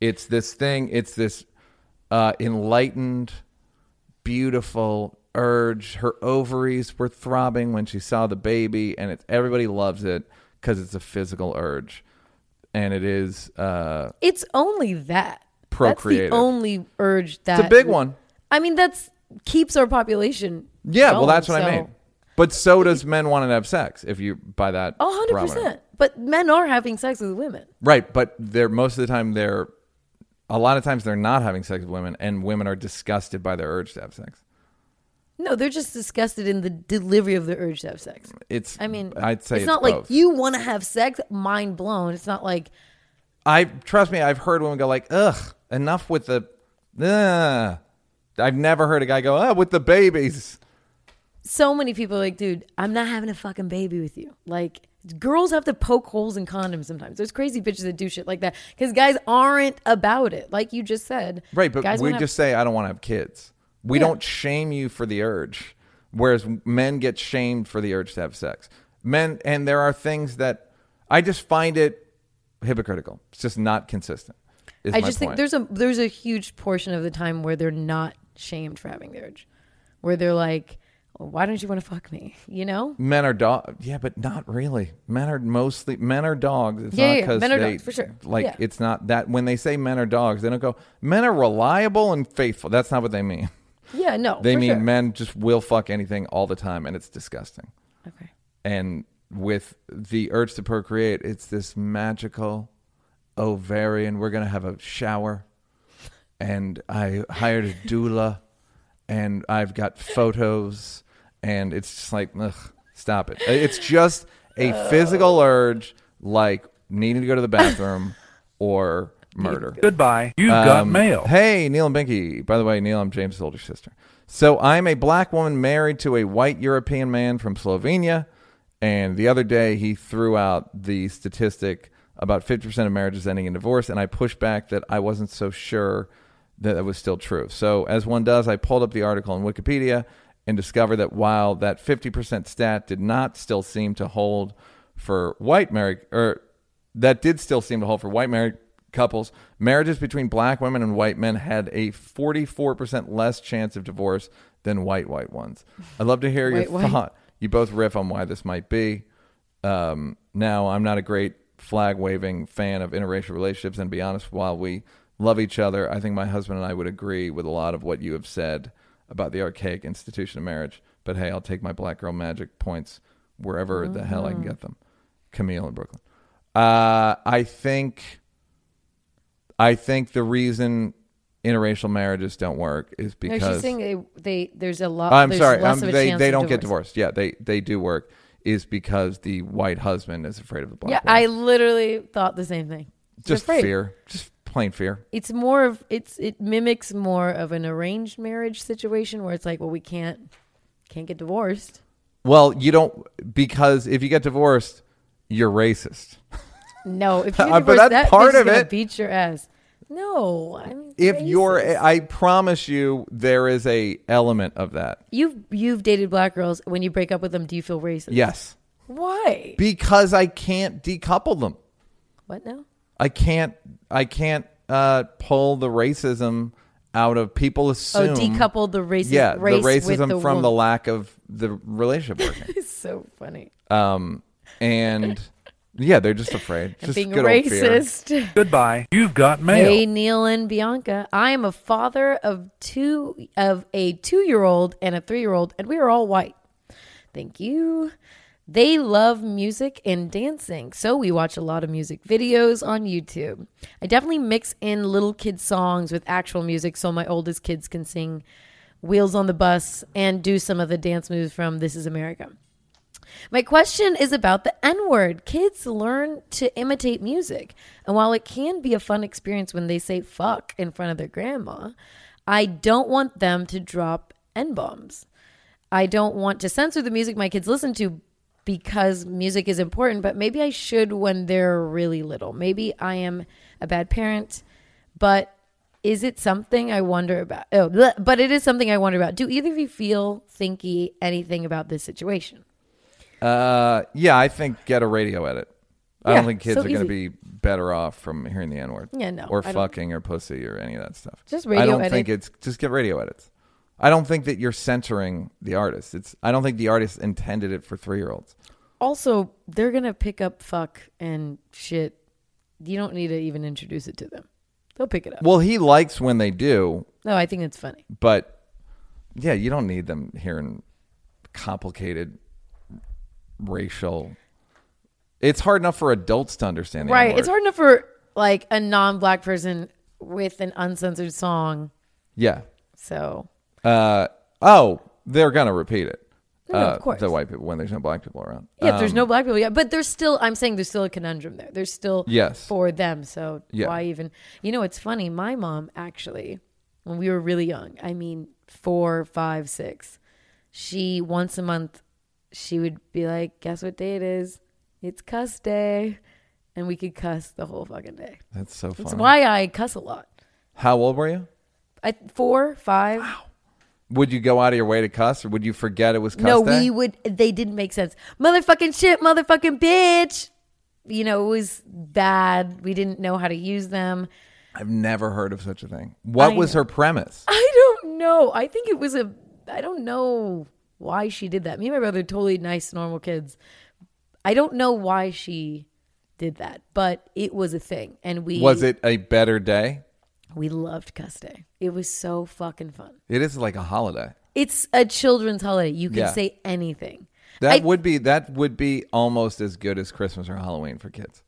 It's this thing. It's this enlightened, beautiful urge. Her ovaries were throbbing when she saw the baby, and everybody loves it because it's a physical urge. And it is... it's only that. Procreative. That's the only urge that... It's a big one. I mean, that keeps our population going, well, that's what I mean. But so does men want to have sex, if you buy that 100%. Barometer. But men are having sex with women. Right, but a lot of times they're not having sex with women, and women are disgusted by their urge to have sex. No, they're just disgusted in the delivery of the urge to have sex. I'd say it's not both. Like you want to have sex, mind blown. It's not like trust me. I've heard women go like, "Ugh, enough with the." I've never heard a guy go, "Oh, with the babies." So many people are like, dude, I'm not having a fucking baby with you. Like, girls have to poke holes in condoms sometimes. There's crazy bitches that do shit like that because guys aren't about it, like you just said. Right, but we just say, "I don't want to have kids." We don't shame you for the urge, whereas men get shamed for the urge to have sex. Men, and there are things that I just find it hypocritical. It's just not consistent. I just think there's a huge portion of the time where they're not shamed for having the urge, where they're like, why don't you want to fuck me? You know? Men are dogs. Yeah, but not really. Men are dogs. It's not because men are dogs, for sure. Like, it's not that. When they say men are dogs, they don't go, men are reliable and faithful. That's not what they mean. Yeah, no. They mean men just will fuck anything all the time, and it's disgusting. Okay. And with the urge to procreate, it's this magical ovarian. We're going to have a shower. And I hired a doula. And I've got photos, and it's just like, ugh, stop it. It's just a physical urge, like needing to go to the bathroom or murder. Goodbye. You've got mail. Hey, Neil and Binky. By the way, Neil, I'm James' older sister. So I'm a black woman married to a white European man from Slovenia. And the other day, he threw out the statistic about 50% of marriages ending in divorce. And I pushed back that I wasn't so sure that was still true. So as one does, I pulled up the article on Wikipedia and discovered that while that 50% stat did not still seem to hold for white married, or that did still seem to hold for white married couples, marriages between black women and white men had a 44% less chance of divorce than white ones. I'd love to hear your thought. You both riff on why this might be. Now, I'm not a great flag-waving fan of interracial relationships, and to be honest, while we love each other, I think my husband and I would agree with a lot of what you have said about the archaic institution of marriage. But hey, I'll take my black girl magic points wherever the hell I can get them. Camille in Brooklyn. I think the reason interracial marriages don't work is because she's saying there's a lot. I'm sorry, less of a chance they don't get divorced. Yeah, they do work. Is because the white husband is afraid of the black. Yeah, woman. I literally thought the same thing. Just fear. Just plain fear. It's more of it mimics more of an arranged marriage situation where it's like, well, we can't get divorced. Well, you don't, because if you get divorced, you're racist. No, if you get divorced, that part of it beat your ass. No, I'm if racist. I promise you, there is a element of that. You've dated black girls. When you break up with them, do you feel racist? Yes. Why? Because I can't decouple them. What now? I can't pull the racism out of people. Assume decouple the racism. Yeah, race the racism with from the lack of the relationship working. It's so funny. And yeah, they're just afraid. Just being good racist. Old fear. Goodbye. You've got mail. Hey, Neil and Bianca. I am a father of a 2-year-old and a 3-year-old, and we are all white. Thank you. They love music and dancing, so we watch a lot of music videos on YouTube. I definitely mix in little kids' songs with actual music so my oldest kids can sing Wheels on the Bus and do some of the dance moves from This Is America. My question is about the N-word. Kids learn to imitate music, and while it can be a fun experience when they say fuck in front of their grandma, I don't want them to drop N-bombs. I don't want to censor the music my kids listen to, because music is important, but maybe I should when they're really little. Maybe I am a bad parent, but is it something I wonder about? But it is something I wonder about. Do either of you think anything about this situation? Yeah, I think get a radio edit. I don't think kids are going to be better off from hearing the N-word. Yeah, no. Or fucking or pussy or any of that stuff. Just radio edit. Just get radio edits. I don't think that you're censoring the artist. I don't think the artist intended it for 3-year-olds. Also, they're going to pick up fuck and shit. You don't need to even introduce it to them. They'll pick it up. Well, he likes when they do. No, I think it's funny. But yeah, you don't need them hearing complicated racial. It's hard enough for adults to understand the N-word. It's hard enough for like a non-black person with an uncensored song. Yeah. So they're gonna repeat it. No, of course. The white people, when there's no black people around. Yeah, if there's no black people, but there's still. I'm saying there's still a conundrum there. There's still for them. So why even? You know, it's funny. My mom actually, when we were really young, I mean, 4, 5, 6, she once a month, she would be like, "Guess what day it is? It's cuss day," and we could cuss the whole fucking day. That's so funny. That's why I cuss a lot. How old were you? 4, 5. Wow. Would you go out of your way to cuss, or would you forget it was cuss day? No, we would. They didn't make sense. Motherfucking shit, motherfucking bitch. You know, it was bad. We didn't know how to use them. I've never heard of such a thing. What was her premise? I don't know. I think it was I don't know why she did that. Me and my brother, totally nice, normal kids. I don't know why she did that, but it was a thing. And we was it a better day? We loved Cuss Day. It was so fucking fun. It is like a holiday. It's a children's holiday. You can say anything. That would be almost as good as Christmas or Halloween for kids.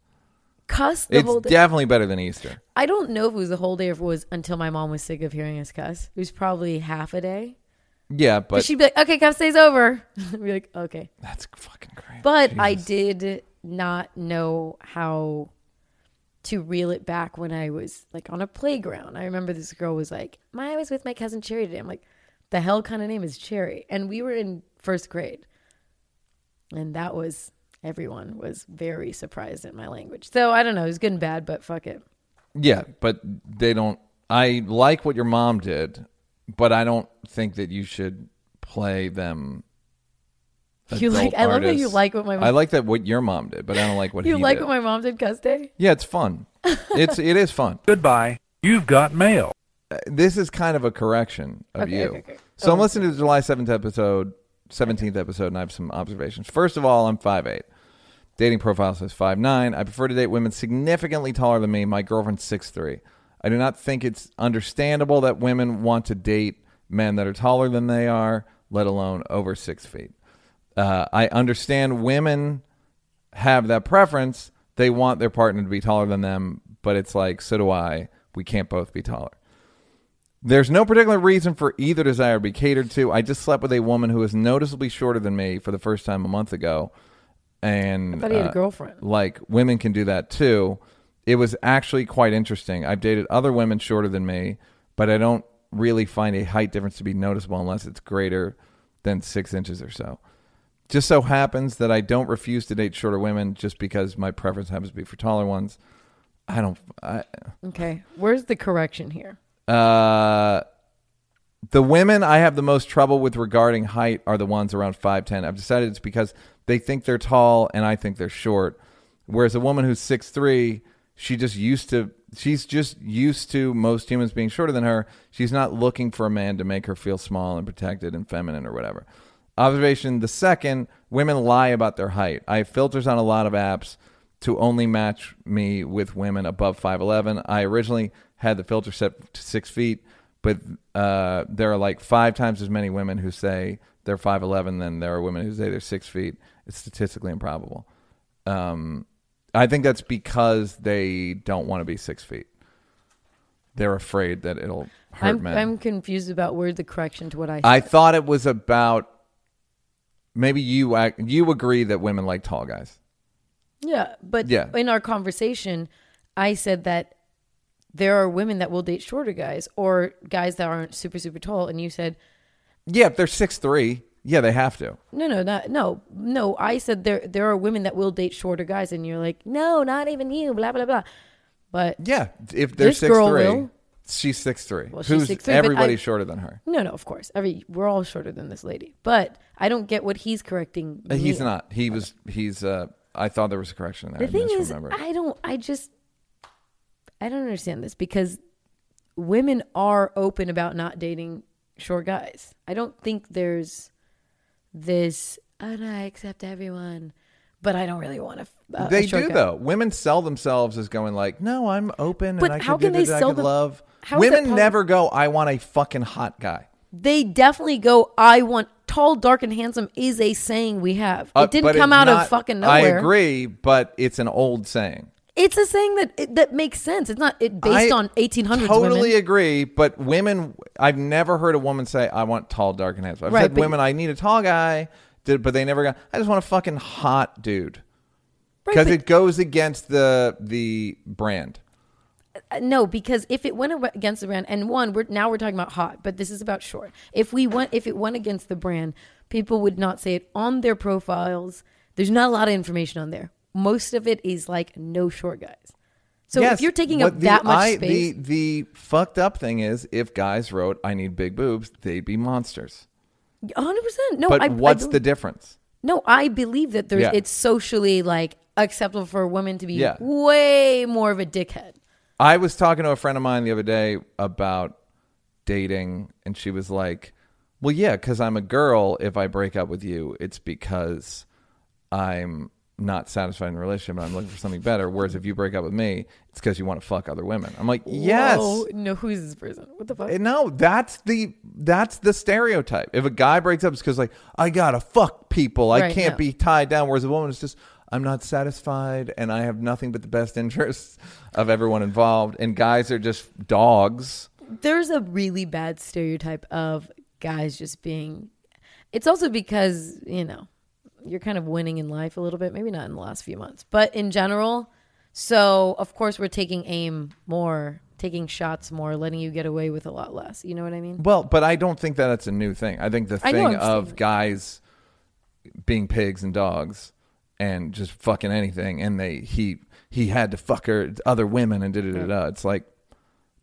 Cuss the whole day. It's definitely better than Easter. I don't know if it was the whole day or if it was until my mom was sick of hearing us cuss. It was probably half a day. Yeah, but she'd be like, okay, Cuss Day's over. I'd be like, okay. That's fucking crazy. But Jesus. I did not know how to reel it back when I was like on a playground. I remember this girl was like, I was with my cousin Cherry today. I'm like, the hell kind of name is Cherry? And we were in first grade. And that was, everyone was very surprised at my language. So I don't know. It was good and bad, but fuck it. Yeah, but they don't. I like what your mom did, but I don't think that you should play them. You like? I love that you like what my mom did. I like that what your mom did, but I don't like what he did. You like what my mom did, Cuss Day? Yeah, it's fun. It is fun. Goodbye. You've got mail. This is kind of a correction of you. Okay. So I'm listening to the July 7th episode. 17th episode, and I have some observations. First of all, I'm 5'8". Dating profile says 5'9". I prefer to date women significantly taller than me. My girlfriend's 6'3". I do not think it's understandable that women want to date men that are taller than they are, let alone over 6 feet. I understand women have that preference. They want their partner to be taller than them, but it's like, so do I. We can't both be taller. There's no particular reason for either desire to be catered to. I just slept with a woman who is noticeably shorter than me for the first time a month ago. And I thought he had a girlfriend. Like, women can do that too. It was actually quite interesting. I've dated other women shorter than me, but I don't really find a height difference to be noticeable unless it's greater than 6 inches or so. Just so happens that I don't refuse to date shorter women just because my preference happens to be for taller ones. Okay, where's the correction here? The women I have the most trouble with regarding height are the ones around 5'10". I've decided it's because they think they're tall and I think they're short. Whereas a woman who's 6'3", she's just used to most humans being shorter than her. She's not looking for a man to make her feel small and protected and feminine or whatever. Observation the second, women lie about their height. I have filters on a lot of apps to only match me with women above 5'11". I originally had the filter set to 6 feet, but there are like 5 times as many women who say they're 5'11" than there are women who say they're 6 feet. It's statistically improbable. I think that's because they don't want to be 6 feet. They're afraid that it'll hurt men. I'm confused about where the correction to what I said. I thought it was about maybe you agree that women like tall guys. Yeah, but in our conversation, I said that there are women that will date shorter guys or guys that aren't super, super tall. And you said... Yeah, if they're 6'3", yeah, they have to. No. I said there are women that will date shorter guys. And you're like, no, not even you, blah, blah, blah. But... Yeah, if they're 6'3", she's 6'3". Well, she's 6'3", everybody's shorter than her. No, of course. We're all shorter than this lady. But I don't get what he's correcting me. He's not. I thought there was a correction there. The thing is, I don't understand this because women are open about not dating short guys. I don't think there's this, oh no, I accept everyone, but I don't really want to. They do guy. Though. Women sell themselves as going like, no, I'm open but and I how can they sell love. Women never go, I want a fucking hot guy. They definitely go, I want tall, dark, and handsome is a saying we have. It didn't come out of fucking nowhere. I agree, but it's an old saying. It's a saying that makes sense. It's not based on 1800s. Totally agree, but women, I've never heard a woman say, I want tall, dark, and handsome. I've said women, I need a tall guy, but they never go, I just want a fucking hot dude. Because it goes against the brand. No, because if it went against the brand, and now we're talking about hot, but this is about short. If it went against the brand, people would not say it on their profiles. There's not a lot of information on there. Most of it is like no short guys. So if you're taking up that much space. The fucked up thing is if guys wrote, I need big boobs, they'd be monsters. 100%. No, but what's the difference? No, I believe that it's socially like acceptable for a woman to be way more of a dickhead. I was talking to a friend of mine the other day about dating, and she was like, Well, yeah, because I'm a girl. If I break up with you, it's because I'm not satisfied in a relationship and I'm looking for something better. Whereas if you break up with me, it's because you want to fuck other women. I'm like, yes. Whoa. No, who is this person? What the fuck? No, that's the stereotype. If a guy breaks up, it's because, like, I gotta fuck people. Right, I can't be tied down. Whereas a woman is just, I'm not satisfied and I have nothing but the best interests of everyone involved. And guys are just dogs. There's a really bad stereotype of guys just being... It's also because, you know, you're kind of winning in life a little bit. Maybe not in the last few months, but in general. So, of course, we're taking aim more, taking shots more, letting you get away with a lot less. You know what I mean? Well, but I don't think that that's a new thing. I think the thing of guys being pigs and dogs... and just fucking anything, and he had to fuck her other women and da-da-da-da. It's like,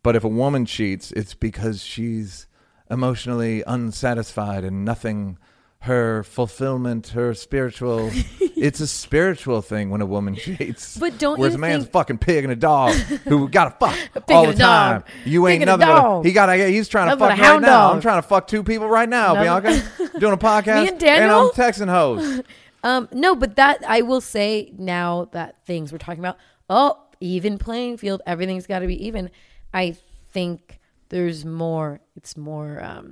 but if a woman cheats, it's because she's emotionally unsatisfied and nothing, her fulfillment, her spiritual, it's a spiritual thing when a woman cheats. But don't whereas you a man's fucking pig and a dog who gotta fuck all the time. Dog. You ain't nothing but he's trying to fuck right now. Dog. I'm trying to fuck two people right now, Bianca. Doing a podcast. Me and Daniel? And I'm texting hoes. No, but that I will say now that things we're talking about, even playing field, everything's got to be even. I think there's more. It's more.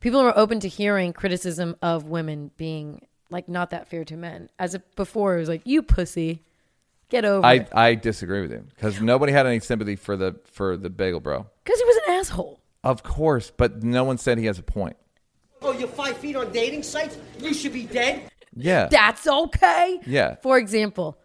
People are open to hearing criticism of women being like not that fair to men. As if before, it was like, you pussy, get over it. I disagree with him because nobody had any sympathy for the bagel bro. Because he was an asshole. Of course, but no one said he has a point. Oh, you're 5 feet on dating sites. You should be dead. Yeah. That's okay. Yeah. For example,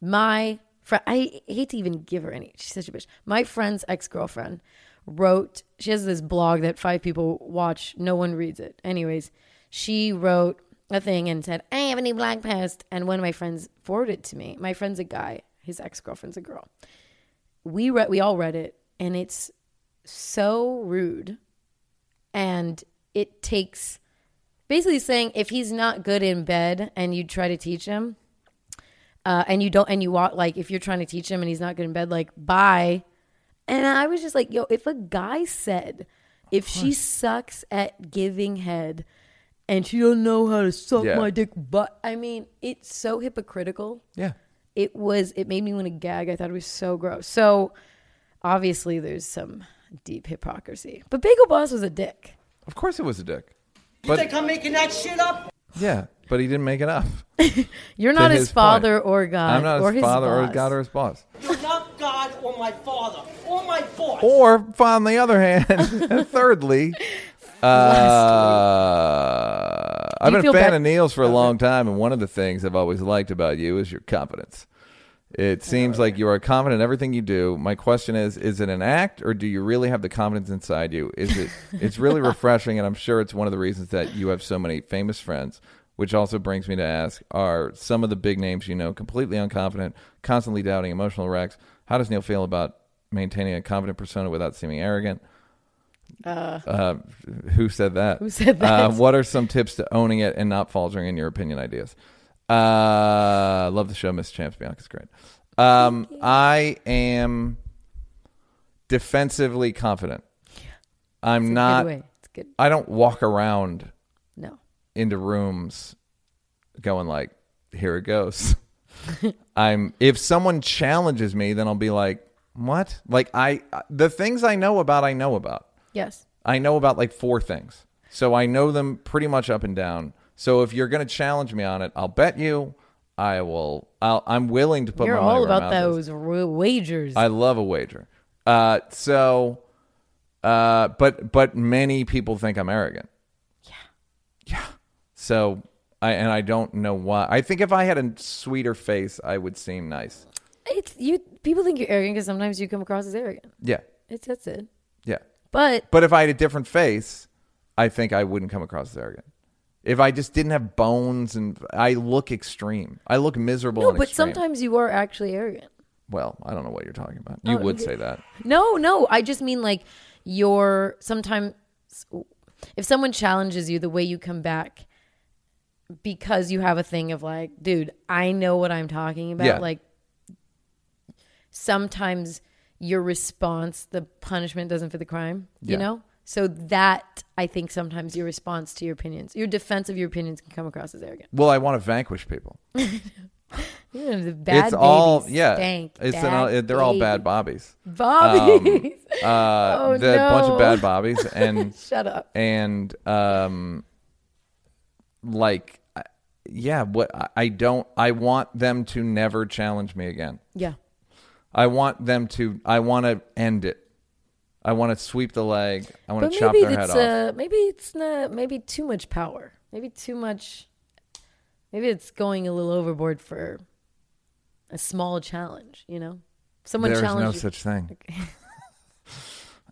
my friend, I hate to even give her any. She's such a bitch. My friend's ex-girlfriend wrote, she has this blog that 5 people watch. No one reads it. Anyways, she wrote a thing and said, I have a new blog post. And one of my friends forwarded it to me. My friend's a guy. His ex-girlfriend's a girl. We all read it. And it's so rude. And it takes... basically saying if he's not good in bed and you try to teach him and you don't, and you want, like, if you're trying to teach him and he's not good in bed, like, bye. And I was just like, yo, if a guy said, if she sucks at giving head and she don't know how to suck my dick, but I mean, it's so hypocritical. Yeah. It made me want to gag. I thought it was so gross. So obviously there's some deep hypocrisy, but Bagel Boss was a dick. Of course it was a dick. But, you think I'm making that shit up? Yeah, but he didn't make it up. You're not his father or God. I'm not his father or God or his boss. You're not God or my father or my boss. Or, on the other hand, thirdly, I've been a fan of Neil's for a long time, and one of the things I've always liked about you is your confidence. It seems like you are confident in everything you do. My question is it an act or do you really have the confidence inside you? It's really refreshing, and I'm sure it's one of the reasons that you have so many famous friends, which also brings me to ask, are some of the big names you know completely unconfident, constantly doubting, emotional wrecks? How does Neil feel about maintaining a confident persona without seeming arrogant? Who said that? What are some tips to owning it and not faltering in your opinion ideas? Love the show, Miss Champs. Bianca's great. I am defensively confident. Yeah. I'm not. It's good. I don't walk around into rooms going like, here it goes. If someone challenges me, then I'll be like, what? Like the things I know about, Yes. I know about like 4 things. So I know them pretty much up and down. So if you're going to challenge me on it, I'll bet you I will. I'm willing to put my money where my mouth is. You're all about those wagers. I love a wager. But many people think I'm arrogant. Yeah. So I don't know why. I think if I had a sweeter face, I would seem nice. People think you're arrogant because sometimes you come across as arrogant. Yeah. That's it. Yeah. But if I had a different face, I think I wouldn't come across as arrogant. If I just didn't have bones and I look extreme. I look miserable and extreme. No, but sometimes you are actually arrogant. Well, I don't know what you're talking about. You would say that. No. I just mean like sometimes if someone challenges you, the way you come back because you have a thing of like, dude, I know what I'm talking about. Yeah. Like sometimes your response, the punishment doesn't fit the crime, you know? So that, I think, sometimes your response to your opinions, your defense of your opinions can come across as arrogant. Well, I want to vanquish people. The bad it's all yeah. Stank, it's bad an, they're baby. All bad bobbies. Bobbies. Oh, the no. bunch of bad bobbies and shut up. And like, yeah. What I don't. I want them to never challenge me again. Yeah. I want them to. I want to end it. I want to sweep the leg. I want to chop their head off. Maybe it's not. Maybe too much power. Maybe too much. Maybe it's going a little overboard for a small challenge. You know, someone there's challenged. There's no such thing.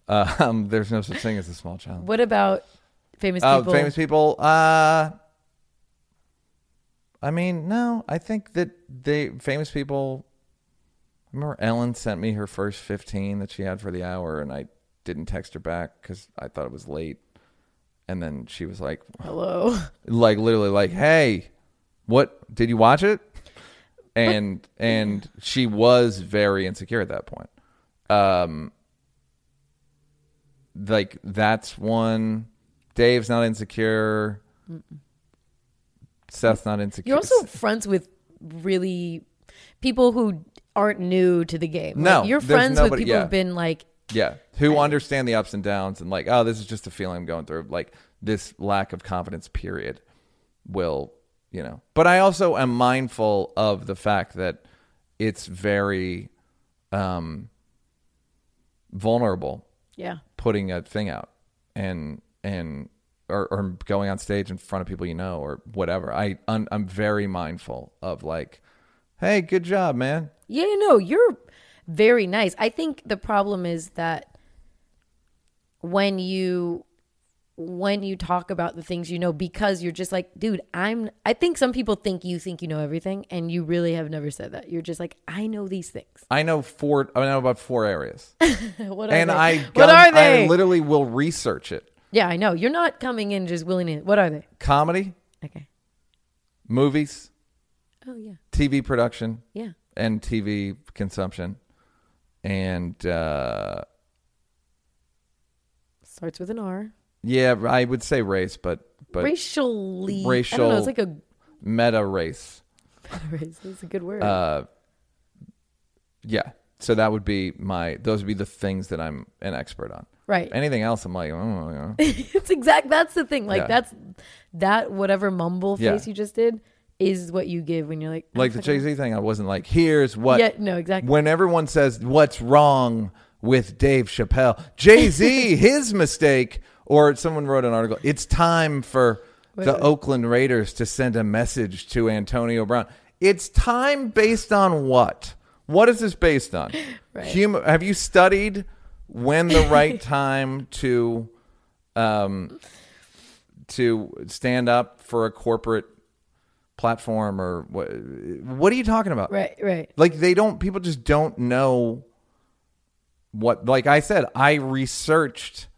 Okay. There's no such thing as a small challenge. What about famous people? Famous people. I mean, no. I think that famous people. I remember Ellen sent me her first 15 that she had for the hour, and I didn't text her back because I thought it was late. And then she was like, hello, like literally like, hey, what did you watch it? And she was very insecure at that point. Like that's one. Dave's not insecure. Mm-mm. Seth's not insecure. You're also friends with really people who aren't new to the game. No, like, you're friends nobody, with people yeah. who've been like, yeah, who understand the ups and downs and like, oh, this is just a feeling I'm going through. Like this lack of confidence period will, you know, but I also am mindful of the fact that it's very vulnerable. Yeah. Putting a thing out or going on stage in front of people, you know, or whatever. I'm very mindful of like, hey, good job, man. Yeah, no, you're very nice. I think the problem is that when you talk about the things you know, because you're just like, dude, I think some people think you know everything, and you really have never said that. You're just like, I know these things. I know about 4 areas. What are and they? What are they? I literally will research it. Yeah, I know. You're not coming in just willy-nilly. What are they? Comedy. Okay. Movies. Oh, yeah. TV production. Yeah. And TV consumption. And starts with an R. Yeah, I would say race, but racially. Racial. I don't know, it's like a meta race. Meta race. That's a good word. Yeah. So that would be those would be the things that I'm an expert on. Right. Anything else, I'm like, oh, yeah. It's exact. That's the thing. Like, yeah. That whatever mumble face you just did is what you give when you're like... Like the Jay-Z thing, I wasn't like, here's what... Yeah, no, exactly. When everyone says, what's wrong with Dave Chappelle? Jay-Z, his mistake. Or someone wrote an article, it's time for the Oakland Raiders to send a message to Antonio Brown. It's time based on what? What is this based on? Right. Have you studied when the right time to stand up for a corporate... platform or what are you talking about? Right. Like people just don't know what, like I said, I researched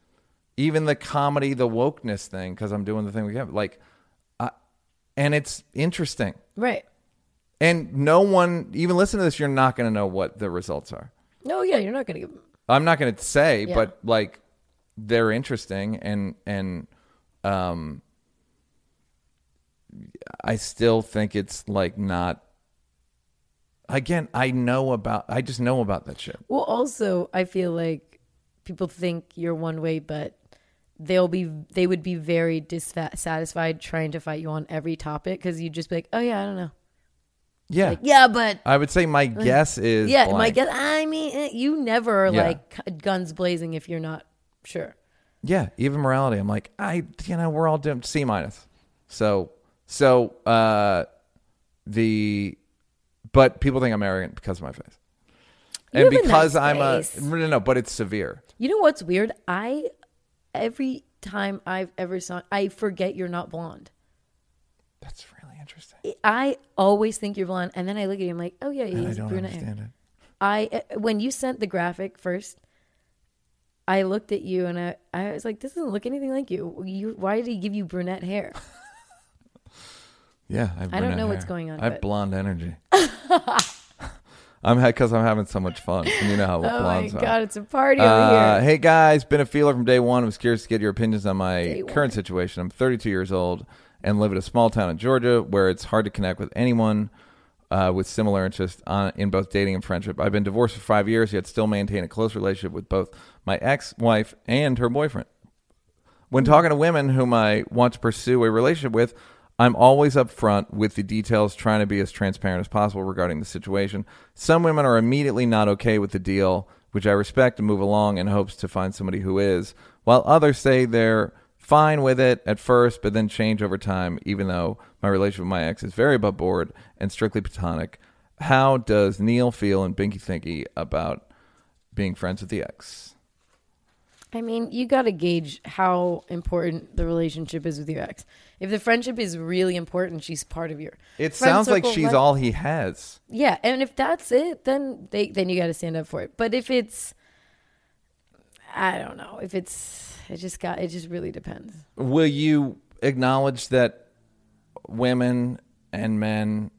even the comedy, the wokeness thing. 'Cause I'm doing the thing we have and it's interesting. Right. And no one even listen to this. You're not going to know what the results are. No. Yeah. You're not going to give them. I'm not going to say, but like they're interesting and I still think it's like not. Again, I just know about that shit. Well, also, I feel like people think you're one way, but they would be very dissatisfied trying to fight you on every topic because you'd just be like, oh yeah, I don't know. Yeah, like, yeah, but I would say my guess is blank. My guess. I mean, you never are like guns blazing if you're not sure. Yeah, even morality. I'm like, we're all doomed. C-. But people think I'm arrogant because of my face. And because but it's severe. You know what's weird? Every time I've ever saw, I forget you're not blonde. That's really interesting. I always think you're blonde. And then I look at you, I'm like, oh yeah, he's brunette hair. When you sent the graphic first, I looked at you and I was like, this doesn't look anything like you. Why did he give you brunette hair? Yeah, I don't know what's going on. I have blonde energy. I'm having so much fun. And you know how blondes are. Oh my God, it's a party over here. Hey guys, been a feeler from day one. I was curious to get your opinions on my current situation. I'm 32 years old and live in a small town in Georgia where it's hard to connect with anyone with similar interests in both dating and friendship. I've been divorced for 5 years, yet still maintain a close relationship with both my ex-wife and her boyfriend. When talking to women whom I want to pursue a relationship with, I'm always upfront with the details, trying to be as transparent as possible regarding the situation. Some women are immediately not okay with the deal, which I respect, and move along in hopes to find somebody who is, while others say they're fine with it at first, but then change over time, even though my relationship with my ex is very above board and strictly platonic. How does Neil feel and Binky Thinky about being friends with the ex? I mean, you got to gauge how important the relationship is with your ex. If the friendship is really important, she's part of your It sounds like she's all he has. Yeah, and if that's it, then you got to stand up for it. But if it's, I don't know, if it's, it just really depends. Will you acknowledge that women and men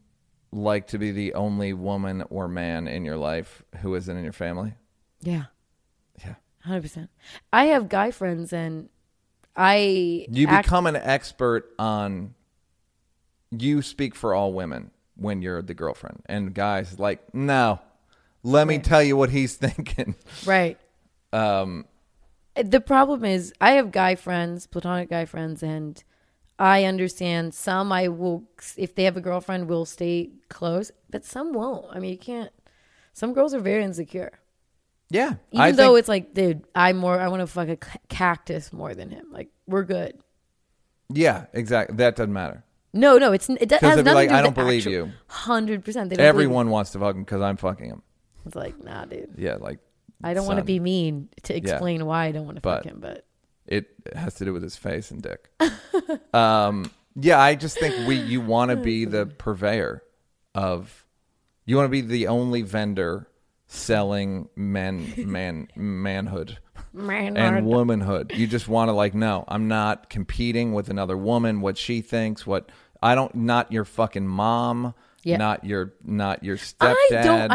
like to be the only woman or man in your life who isn't in your family? Yeah. 100%. I have guy friends, and you become an expert on. You speak for all women when you're the girlfriend, and guys like, no, let me tell you what he's thinking. Right. The problem is, I have guy friends, platonic guy friends, and I understand some. I will, if they have a girlfriend, will stay close, but some won't. I mean, you can't. Some girls are very insecure. Yeah. Even though it's like, dude, I want to fuck a cactus more than him. Like, we're good. Yeah, exactly. That doesn't matter. No, it has nothing to do with the actual. I don't believe you. 100%. Everyone wants to fuck him because I'm fucking him. It's like, nah, dude. Yeah, like. I don't want to be mean to explain why I don't want to fuck him, but. It has to do with his face and dick. Yeah, I just think you want to be the purveyor of. You want to be the only vendor selling manhood and womanhood. You just want to like, no, I'm not competing with another woman, what she thinks, not your fucking mom, not your stepdad.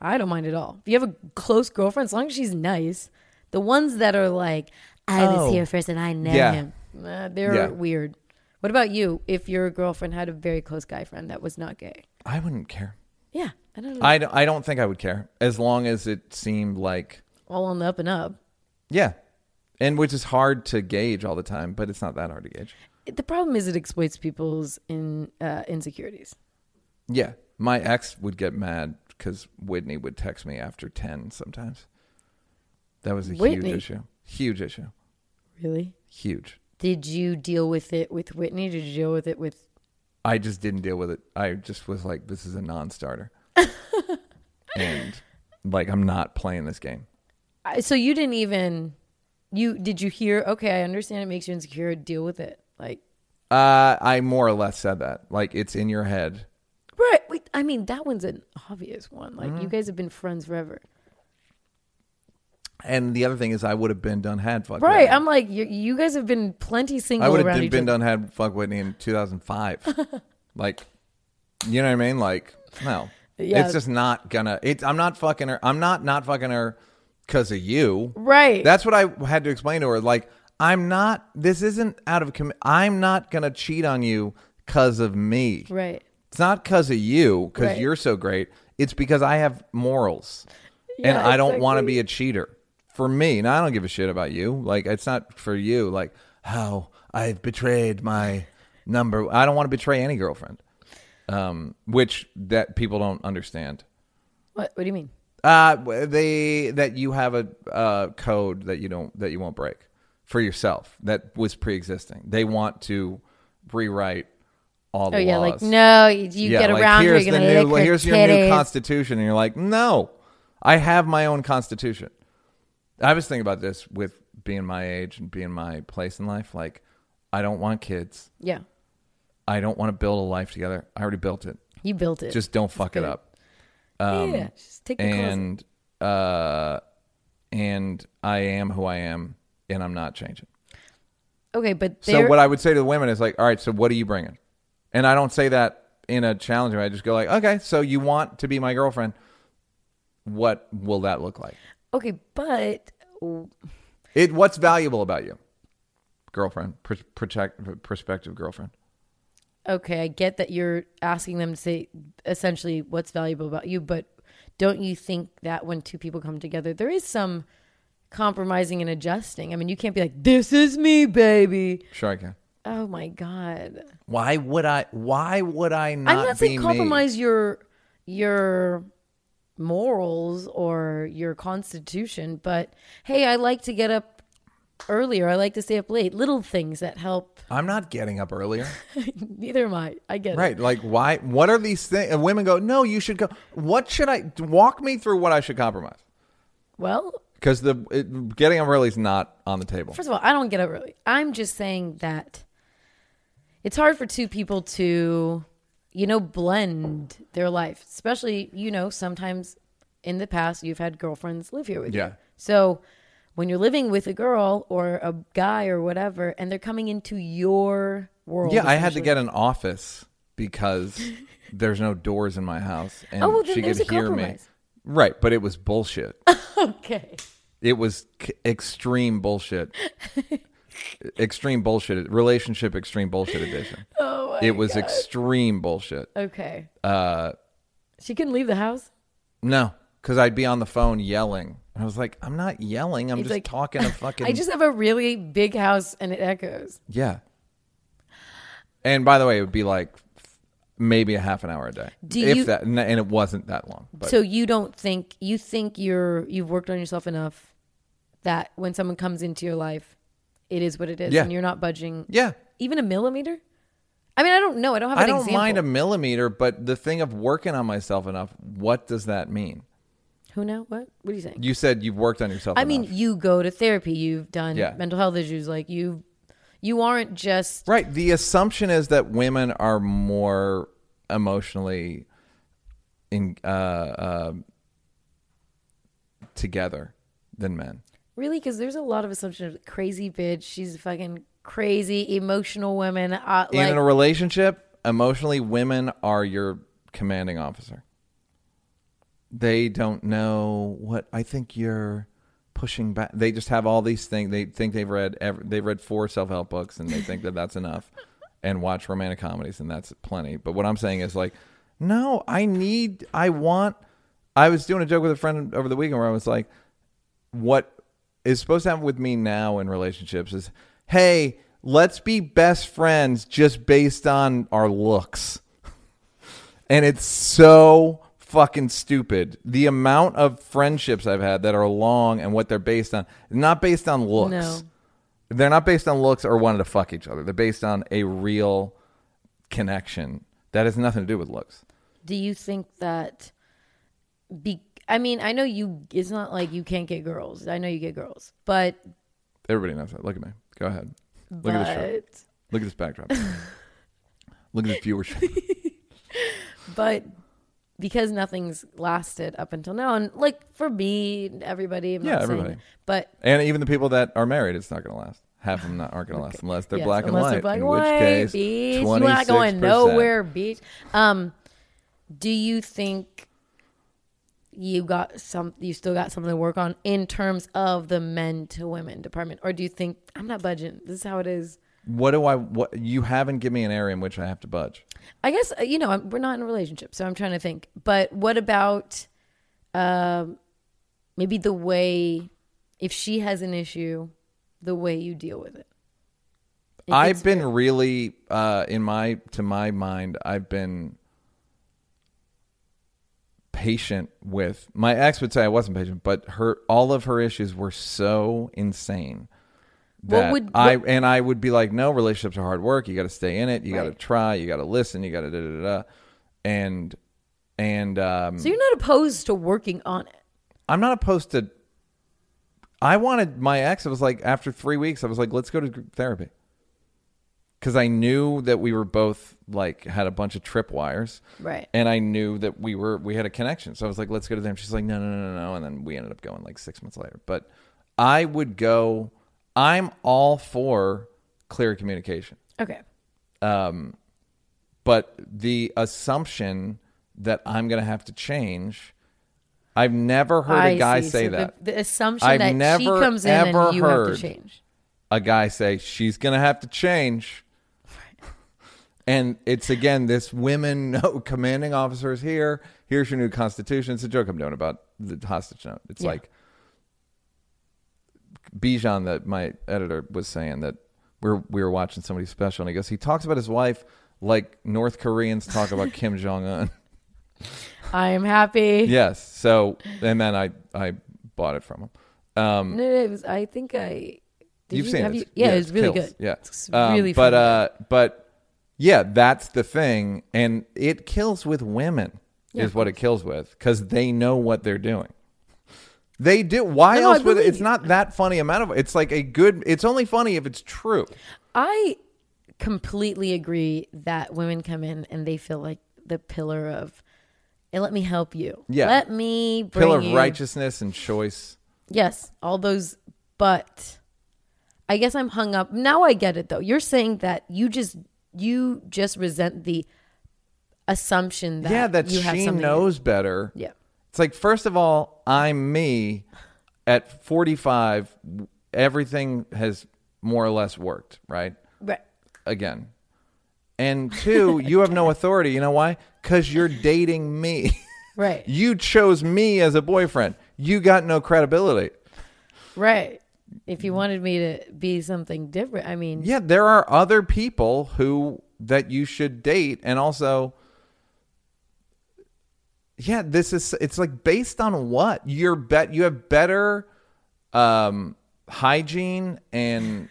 I don't mind at all. If you have a close girlfriend, as long as she's nice. The ones that are like, I was here first and I know him, they're weird. What about you? If your girlfriend had a very close guy friend that was not gay, I wouldn't care. Yeah, I don't know. I don't think I would care, as long as it seemed like all on the up and up. Yeah, and which is hard to gauge all the time, but it's not that hard to gauge. The problem is it exploits people's insecurities. Yeah, my ex would get mad because Whitney would text me after 10 sometimes. That was a huge issue. Really? Huge. Did you deal with it with Whitney? Did you deal with it with? I just didn't deal with it. I just was like, this is a non-starter. And like, I'm not playing this game. So you didn't even, did you hear, okay, I understand it makes you insecure, deal with it. Like, I more or less said that. Like, it's in your head. Right. Wait, I mean, that one's an obvious one. Like, you guys have been friends forever. And the other thing is, I would have been done had fuck Whitney. Right. I'm like, you guys have been plenty single around each other. I would have been done had fuck Whitney in 2005. Like, you know what I mean? Like, no. Yeah. It's just not gonna. I'm not fucking her. I'm not fucking her because of you. Right. That's what I had to explain to her. Like, I'm not. This isn't out of I'm not going to cheat on you because of me. Right. It's not because of you because you're so great. It's because I have morals. Yeah, and I don't want to be a cheater. For me, now I don't give a shit about you. Like, it's not for you. Like, how I've betrayed my number. I don't want to betray any girlfriend, which that people don't understand. What do you mean? That you have a code that you won't break for yourself. That was pre-existing. They want to rewrite all the laws. Oh yeah, like no, you get around. Here's you're gonna here's your new constitution, and you're like, no, I have my own constitution. I was thinking about this with being my age and being my place in life. Like, I don't want kids. Yeah. I don't want to build a life together. I already built it. You built it. Just don't fuck it up. Yeah. Just take the closet. And I am who I am, and I'm not changing. Okay, but so what I would say to the women is like, all right, so what are you bringing? And I don't say that in a challenge. I just go like, okay, so you want to be my girlfriend. what will that look like? Okay, but what's valuable about you? Girlfriend, prospective girlfriend. Okay, I get that you're asking them to say essentially what's valuable about you, but don't you think that when two people come together, there is some compromising and adjusting? I mean, you can't be like, this is me, baby. Sure I can. Oh my God. Why would I not? I'm not saying compromise your morals or your constitution, but hey, I like to get up earlier. I like to stay up late. Little things that help. I'm not getting up earlier. Neither am I. I get it. Right. Like, why? What are these things? And women go, no, you should go. What should I? Walk me through what I should compromise. Well, because getting up early is not on the table. First of all, I don't get up early. I'm just saying that it's hard for two people to, blend their life. Especially, sometimes in the past, you've had girlfriends live here with you. Yeah. So when you're living with a girl or a guy or whatever, and they're coming into your world. Yeah, I had to get an office because there's no doors in my house. And she could hear me. Right, but it was bullshit. Okay. It was extreme bullshit. Extreme bullshit. Relationship extreme bullshit edition. Oh, my God. It was extreme bullshit. Okay. She couldn't leave the house? No, because I'd be on the phone yelling. I was like, I'm not yelling. I'm just like, talking to fucking... I just have a really big house and it echoes. Yeah. And by the way, it would be like maybe a half an hour a day. And it wasn't that long. But. So you don't think... You think you've worked on yourself enough that when someone comes into your life, it is what it is. Yeah. And you're not budging... Yeah. Even a millimeter? I mean, I don't know. I don't have an example. I don't mind a millimeter, but the thing of working on myself enough, what does that mean? Who now? What? What are you saying? You said you've worked on yourself. I mean, you go to therapy. You've done mental health issues. Like you aren't just right. The assumption is that women are more emotionally in together than men. Really? Because there's a lot of assumption of crazy bitch. She's a fucking crazy emotional woman. In a relationship, emotionally, women are your commanding officer. They don't know what I think you're pushing back. They just have all these things. They think they've read 4 self-help books and they think that that's enough and watch romantic comedies and that's plenty. But what I'm saying is like, no, I was doing a joke with a friend over the weekend where I was like, what is supposed to happen with me now in relationships is, hey, let's be best friends just based on our looks. And it's so fucking stupid. The amount of friendships I've had that are long and what they're based on, not based on looks. No. They're not based on looks or wanting to fuck each other. They're based on a real connection that has nothing to do with looks. Do you think that? I know you. It's not like you can't get girls. I know you get girls, but everybody knows that. Look at me. Go ahead. Look at this shirt. Look at this backdrop. Look at this viewership. But. Because nothing's lasted up until now. And like for me, everybody. I'm not saying everybody. And even the people that are married, it's not going to last. Half of them aren't going to last unless they're black and white. They're black in which case, bitch, 26%. You're not going nowhere, bitch. Do you think you still got something to work on in terms of the men to women department? Or do you think, I'm not budging. This is how it is. What you haven't given me an area in which I have to budge. I guess, we're not in a relationship, so I'm trying to think. But what about maybe the way, if she has an issue, the way you deal with it? I've been really, to my mind, I've been patient with, my ex would say I wasn't patient, but all of her issues were so insane. I would be like, no, relationships are hard work. You got to stay in it. You got to try. You got to listen. You got to So you're not opposed to working on it. I'm not opposed to. I wanted my ex. It was like after 3 weeks, I was like, let's go to group therapy. Because I knew that we were both like had a bunch of tripwires, right? And I knew that we had a connection. So I was like, let's go to them. She's like, no, and then we ended up going like 6 months later. But I would go. I'm all for clear communication. Okay. But the assumption that I'm going to have to change I've never heard a guy say that. The assumption that she comes in and you have to change. A guy say she's going to have to change. And it's, again, this women, no commanding officers here. Here's your new constitution. It's a joke I'm doing about the hostage note. It's like Bijan, that my editor was saying that we were watching somebody special. And he goes, he talks about his wife like North Koreans talk about Kim Jong-un. I am happy. Yes. So, and then I bought it from him. You've seen it. Yeah, it's really good. Yeah. It's really funny. But yeah, that's the thing. And it kills with women is what it kills with, because they know what they're doing. They do. Why else would it? It's not that funny amount of it's like a good. It's only funny if it's true. I completely agree that women come in and they feel like the pillar of, and let me help you. Yeah. Let me bring pillar of you. Righteousness and choice. Yes, all those. But I guess I'm hung up. Now I get it though. You're saying that you just resent the assumption that you have something. Yeah, that she knows better. Yeah. It's like, first of all, I'm me at 45. Everything has more or less worked, right? Right. Again. And two, you have no authority. You know why? Because you're dating me. Right. You chose me as a boyfriend. You got no credibility. Right. If you wanted me to be something different, I mean. Yeah, there are other people that you should date. And also, yeah, it's like based on what? You have better hygiene and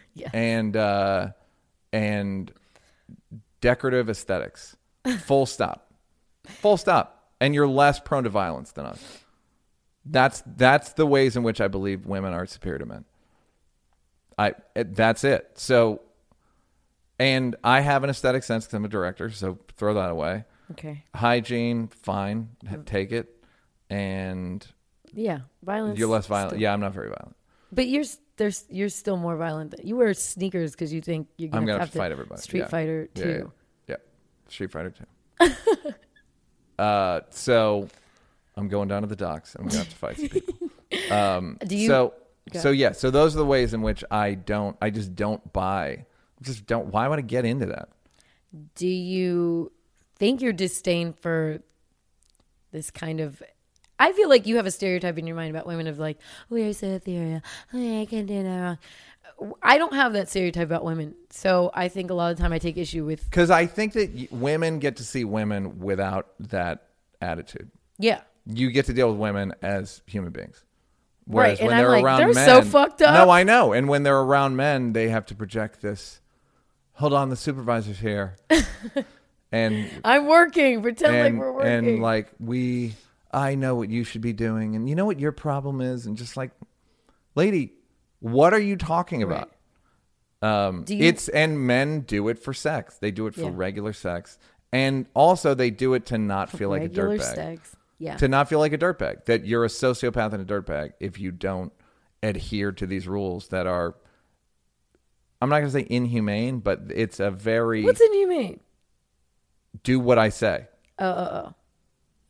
and decorative aesthetics. Full stop. Full stop. And you're less prone to violence than us. That's the ways in which I believe women are superior to men. That's it. So, and I have an aesthetic sense because I'm a director, so throw that away. Okay. Hygiene, fine. Take it. And yeah, violence. You're less violent. Still. Yeah, I'm not very violent. But you're still more violent. You wear sneakers because you think you're going to have to fight everybody. Street Fighter 2. Yeah. Street Fighter 2. So I'm going down to the docks. I'm going to have to fight some people. So those are the ways in which I just don't why would I get into that? Do you think your disdain for this kind of, I feel like you have a stereotype in your mind about women of like, oh, you're so ethereal. Oh, yeah, I can't do that wrong. I don't have that stereotype about women. So I think a lot of the time I take issue with. Because I think that women get to see women without that attitude. Yeah. You get to deal with women as human beings. Whereas when they're around men. They're so fucked up. No, I know. And when they're around men, they have to project this. Hold on, the supervisor's here. And I'm working. Pretend like we're working. And like, I know what you should be doing. And you know what your problem is. And just like, lady, what are you talking about? Right. And men do it for sex. They do it for regular sex. And also they do it to not feel like a dirtbag. Sex. Yeah. To not feel like a dirtbag, that you're a sociopath and a dirtbag if you don't adhere to these rules that are, I'm not going to say inhumane, but it's a very... What's inhumane? Do what I say. Oh.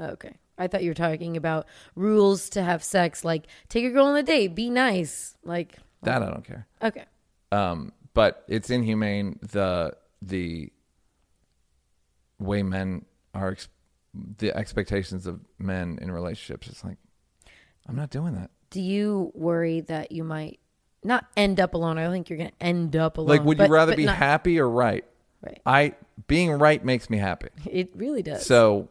Okay. I thought you were talking about rules to have sex, like take a girl on a date, be nice. Like that I don't care. Okay. But it's inhumane the way men are the expectations of men in relationships. It's like, I'm not doing that. Do you worry that you might not end up alone? I think you're going to end up alone. Like, would you rather be happy or right? Right. Being right makes me happy. It really does. So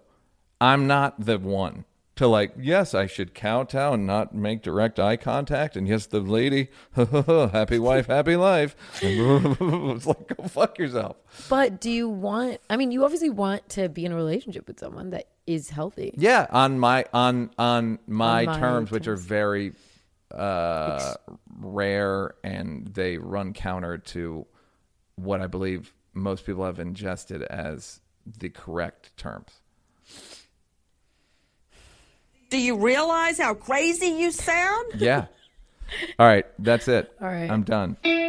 I'm not the one to like, yes, I should kowtow and not make direct eye contact. And yes, the lady, happy wife, happy life. It's like, go fuck yourself. But do you want, I mean, you obviously want to be in a relationship with someone that is healthy. Yeah. On my terms, which are very rare, and they run counter to what I believe most people have ingested as the correct terms. Do you realize how crazy you sound? Yeah. All right. That's it. All right. I'm done.